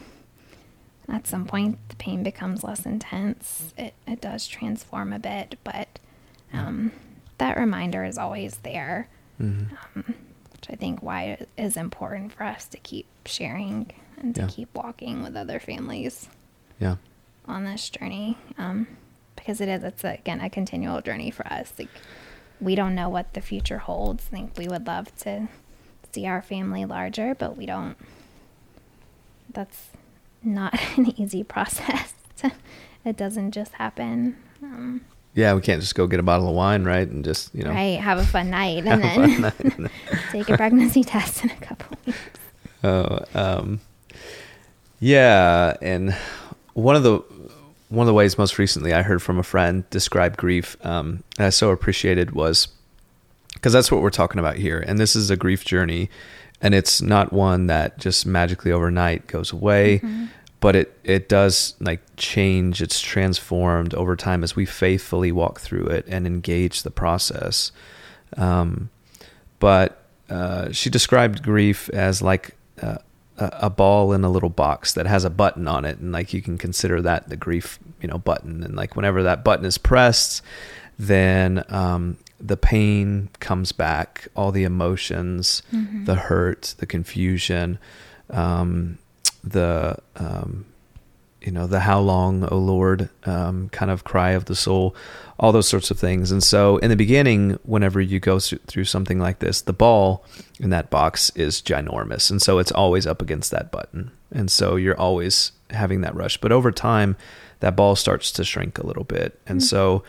At some point, the pain becomes less intense. It does transform a bit, but that reminder is always there, which I think why it is important for us to keep sharing and to keep walking with other families. Yeah. On this journey, because it's a continual journey for us. We don't know what the future holds. I think we would love to see our family larger, but we don't. That's not an easy process. It doesn't just happen. We can't just go get a bottle of wine, right, and just have a fun night and then take a pregnancy test in a couple weeks. Yeah, and one of the ways most recently I heard from a friend describe grief, and I so appreciated, was because that's what we're talking about here, and this is a grief journey, and it's not one that just magically overnight goes away, mm-hmm. but it does like change. It's transformed over time as we faithfully walk through it and engage the process. But she described grief as like a ball in a little box that has a button on it, and like you can consider that the grief, button. And like whenever that button is pressed, then the pain comes back, all the emotions, mm-hmm. the hurt, the confusion, the how long, O Lord, kind of cry of the soul, all those sorts of things. And so in the beginning, whenever you go through something like this, the ball in that box is ginormous. And so it's always up against that button. And so you're always having that rush. But over time, that ball starts to shrink a little bit. And mm-hmm. so,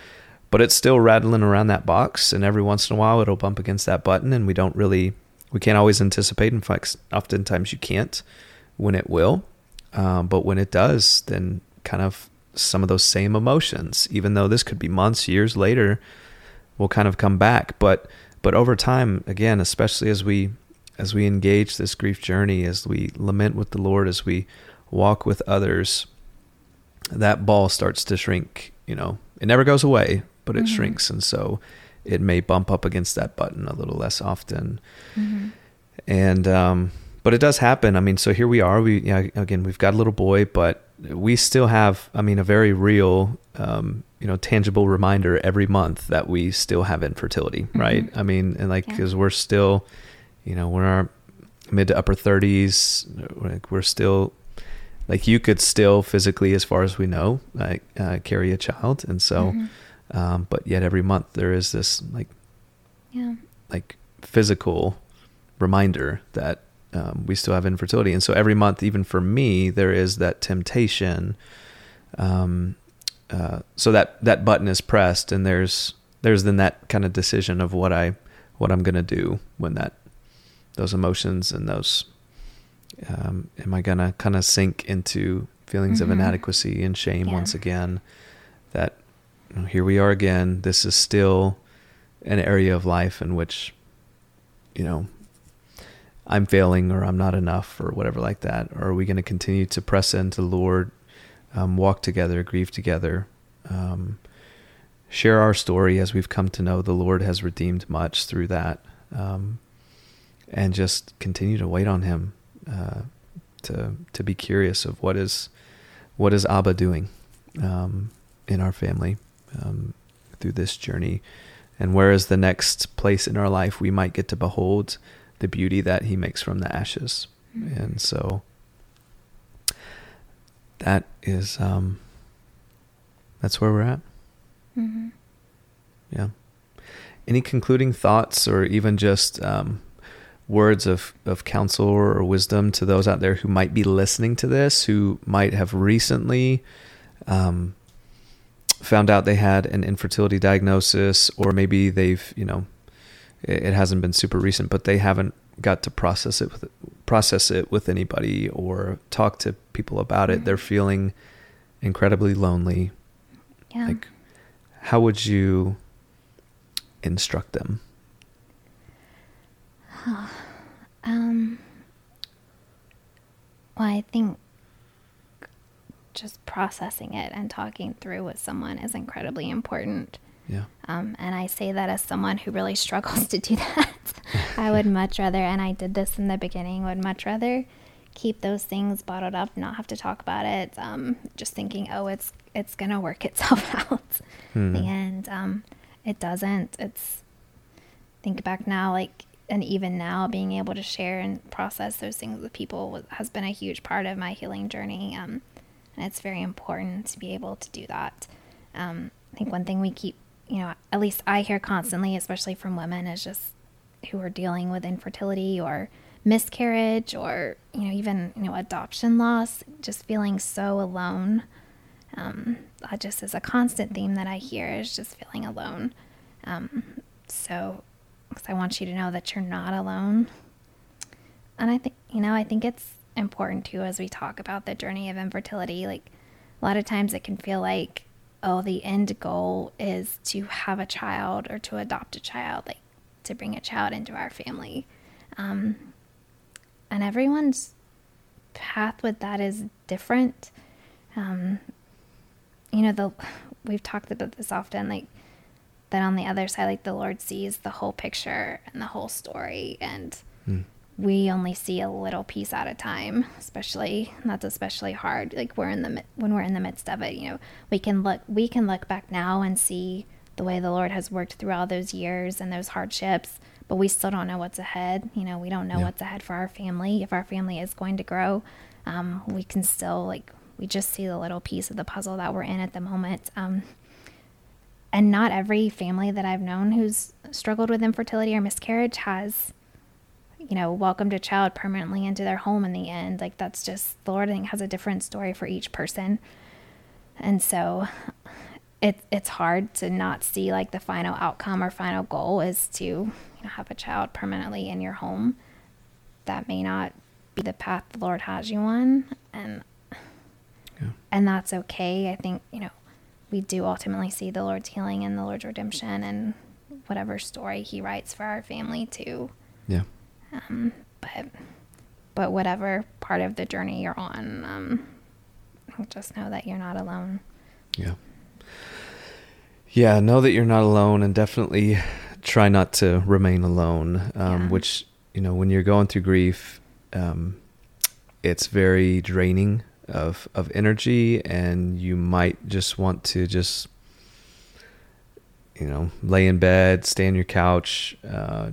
but it's still rattling around that box. And every once in a while, it'll bump against that button. And we can't always anticipate. In fact, oftentimes you can't when it will. But when it does, then kind of some of those same emotions, even though this could be months, years later, will kind of come back. But over time, again, especially as we engage this grief journey, as we lament with the Lord, as we walk with others, that ball starts to shrink. It never goes away, but it mm-hmm. shrinks. And so it may bump up against that button a little less often. Mm-hmm. And, but it does happen. I mean, so here we are. We've got a little boy, but we still have, a very real, tangible reminder every month that we still have infertility, mm-hmm. right? Because we're still, we're in our mid to upper 30s. We're still, you could still physically, as far as we know, carry a child, and so, mm-hmm. But yet every month there is this physical reminder that. We still have infertility. And so every month, even for me, there is that temptation. So that button is pressed, and there's then that kind of decision of what I'm going to do when those emotions and those, am I going to kind of sink into feelings mm-hmm. of inadequacy and shame once again, that here we are again, this is still an area of life in which, I'm failing, or I'm not enough, or whatever like that. Or are we going to continue to press into the Lord, walk together, grieve together, share our story as we've come to know the Lord has redeemed much through that, and just continue to wait on Him, to be curious of what is Abba doing in our family through this journey, and where is the next place in our life we might get to behold the beauty that He makes from the ashes. Mm-hmm. And so that is, that's where we're at. Mm-hmm. Yeah. Any concluding thoughts, or even just, words of counsel or wisdom to those out there who might be listening to this, who might have recently, found out they had an infertility diagnosis, or maybe they've, it hasn't been super recent, but they haven't got to process it with anybody or talk to people about it. Mm-hmm. They're feeling incredibly lonely. Yeah. How would you instruct them? Well, I think just processing it and talking through with someone is incredibly important. Yeah. And I say that as someone who really struggles to do that. I would much rather, and I did this in the beginning, would much rather keep those things bottled up, not have to talk about it. Just thinking, it's going to work itself out. And, it doesn't. Think back now, and even now being able to share and process those things with people has been a huge part of my healing journey. And it's very important to be able to do that. I think one thing we keep, at least I hear constantly, especially from women, is just who are dealing with infertility or miscarriage or, even, adoption loss, just feeling so alone. That just is a constant theme that I hear, is just feeling alone. So, 'cause I want you to know that you're not alone. And I think, I think it's important too, as we talk about the journey of infertility. Like, a lot of times it can feel like, oh, the end goal is to have a child or to adopt a child, like to bring a child into our family. And everyone's path with that is different. We've talked about this often, like that on the other side, like the Lord sees the whole picture and the whole story, and we only see a little piece at a time, especially, and that's especially hard. Like when we're in the midst of it, we can look back now and see the way the Lord has worked through all those years and those hardships, but we still don't know what's ahead. We don't know what's ahead for our family. If our family is going to grow, we can still, like, we just see the little piece of the puzzle that we're in at the moment. And not every family that I've known who's struggled with infertility or miscarriage has, welcomed a child permanently into their home in the end. Like, that's just, the Lord, I think, has a different story for each person. And so it's hard to not see, like, the final outcome or final goal is to, have a child permanently in your home. That may not be the path the Lord has you on. And that's okay. I think, we do ultimately see the Lord's healing and the Lord's redemption and whatever story he writes for our family too. Yeah. But whatever part of the journey you're on, just know that you're not alone. Yeah. Yeah. Know that you're not alone, and definitely try not to remain alone. Which, when you're going through grief, it's very draining of energy, and you might just want to lay in bed, stay on your couch,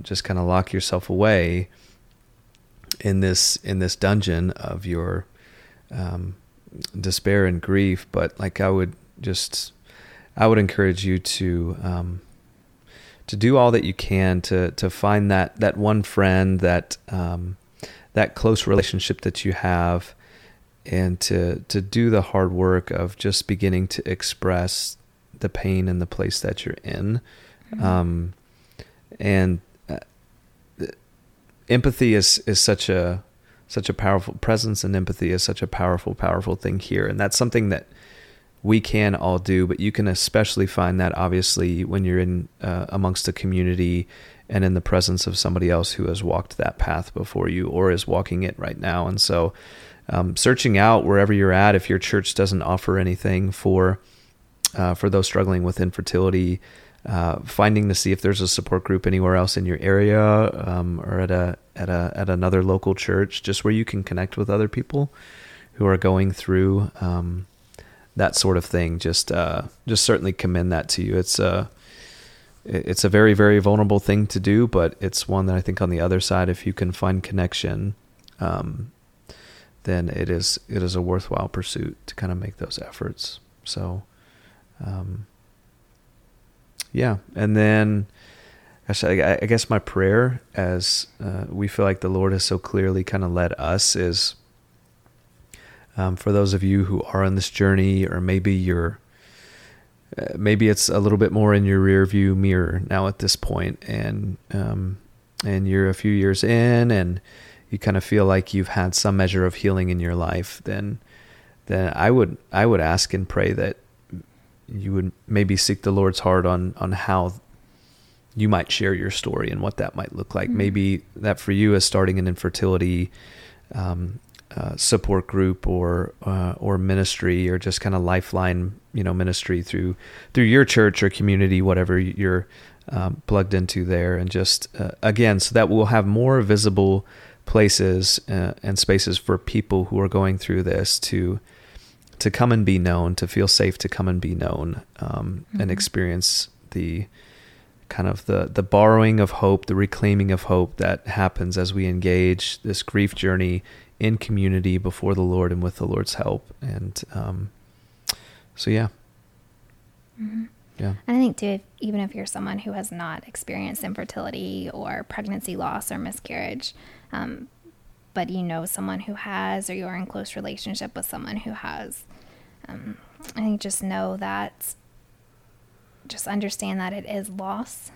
just kind of lock yourself away in this dungeon of your despair and grief. But like, I would encourage you to do all that you can to find that one friend, that close relationship that you have, and to do the hard work of just beginning to express the pain and the place that you're in. Empathy is such a powerful presence, and empathy is such a powerful thing here. And that's something that we can all do, but you can especially find that obviously when you're in amongst a community and in the presence of somebody else who has walked that path before you or is walking it right now. And so searching out wherever you're at, if your church doesn't offer anything for those struggling with infertility, finding to see if there's a support group anywhere else in your area, or at another local church, just where you can connect with other people who are going through that sort of thing. Just certainly commend that to you. It's a very, very vulnerable thing to do, but it's one that I think on the other side, if you can find connection, then it is a worthwhile pursuit to kind of make those efforts. So. And then I guess my prayer, as we feel like the Lord has so clearly kind of led us, is for those of you who are on this journey, or maybe maybe it's a little bit more in your rearview mirror now at this point, and you're a few years in, and you kind of feel like you've had some measure of healing in your life, then I would ask and pray that you would maybe seek the Lord's heart on how you might share your story and what that might look like. Mm-hmm. Maybe that for you is starting an infertility support group or ministry, or just kind of lifeline, ministry through your church or community, whatever you're plugged into there. And just, again, so that we'll have more visible places and spaces for people who are going through this to come and be known, to feel safe to come and be known, and experience the kind of the borrowing of hope, the reclaiming of hope that happens as we engage this grief journey in community before the Lord and with the Lord's help. And And I think too, even if you're someone who has not experienced infertility or pregnancy loss or miscarriage, but someone who has, or you're in close relationship with someone who has, I think just know that, just understand that it is loss,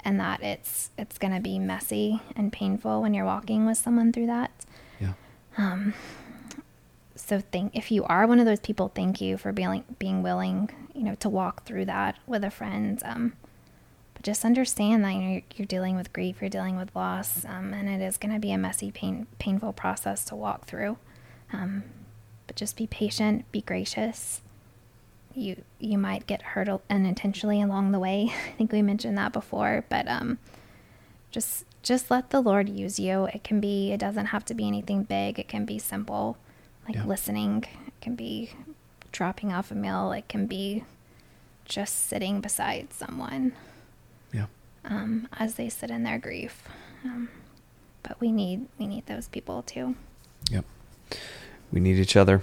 and that it's going to be messy and painful when you're walking with someone through that. Yeah. If you are one of those people, thank you for being willing, to walk through that with a friend. But just understand that you're dealing with grief, you're dealing with loss, and it is going to be a messy, painful process to walk through. But just be patient, be gracious. You might get hurt unintentionally along the way. I think we mentioned that before, but just let the Lord use you. It doesn't have to be anything big. It can be simple, like listening. It can be dropping off a meal. It can be just sitting beside someone as they sit in their grief. But we need those people too. Yep. We need each other.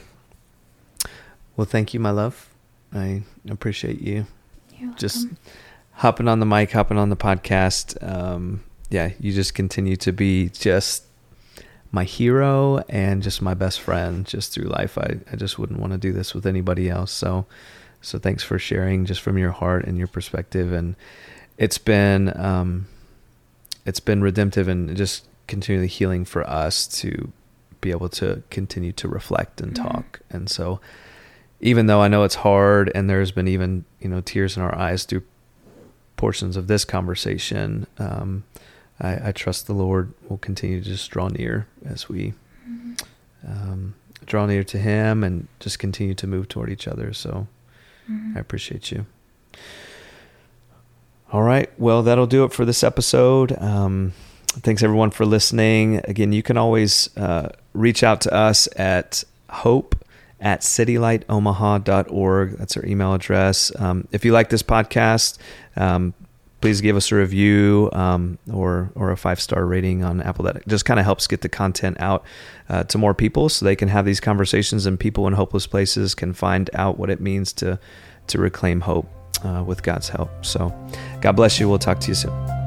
Well, thank you, my love. I appreciate you. You're welcome. Just hopping on the mic, hopping on the podcast. You just continue to be just my hero and just my best friend just through life. I just wouldn't want to do this with anybody else. So thanks for sharing just from your heart and your perspective. And it's been redemptive and just continually healing for us to be able to continue to reflect and talk. And so even though I know it's hard and there's been even, tears in our eyes through portions of this conversation, I trust the Lord will continue to just draw near as we draw near to him and just continue to move toward each other. So I appreciate you. All right. Well, that'll do it for this episode. Thanks everyone for listening. Again, you can always reach out to us at hope@citylightomaha.org. That's our email address. If you like this podcast, please give us a review or a 5-star rating on Apple. That just kind of helps get the content out to more people so they can have these conversations and people in hopeless places can find out what it means to reclaim hope with God's help. So God bless you. We'll talk to you soon.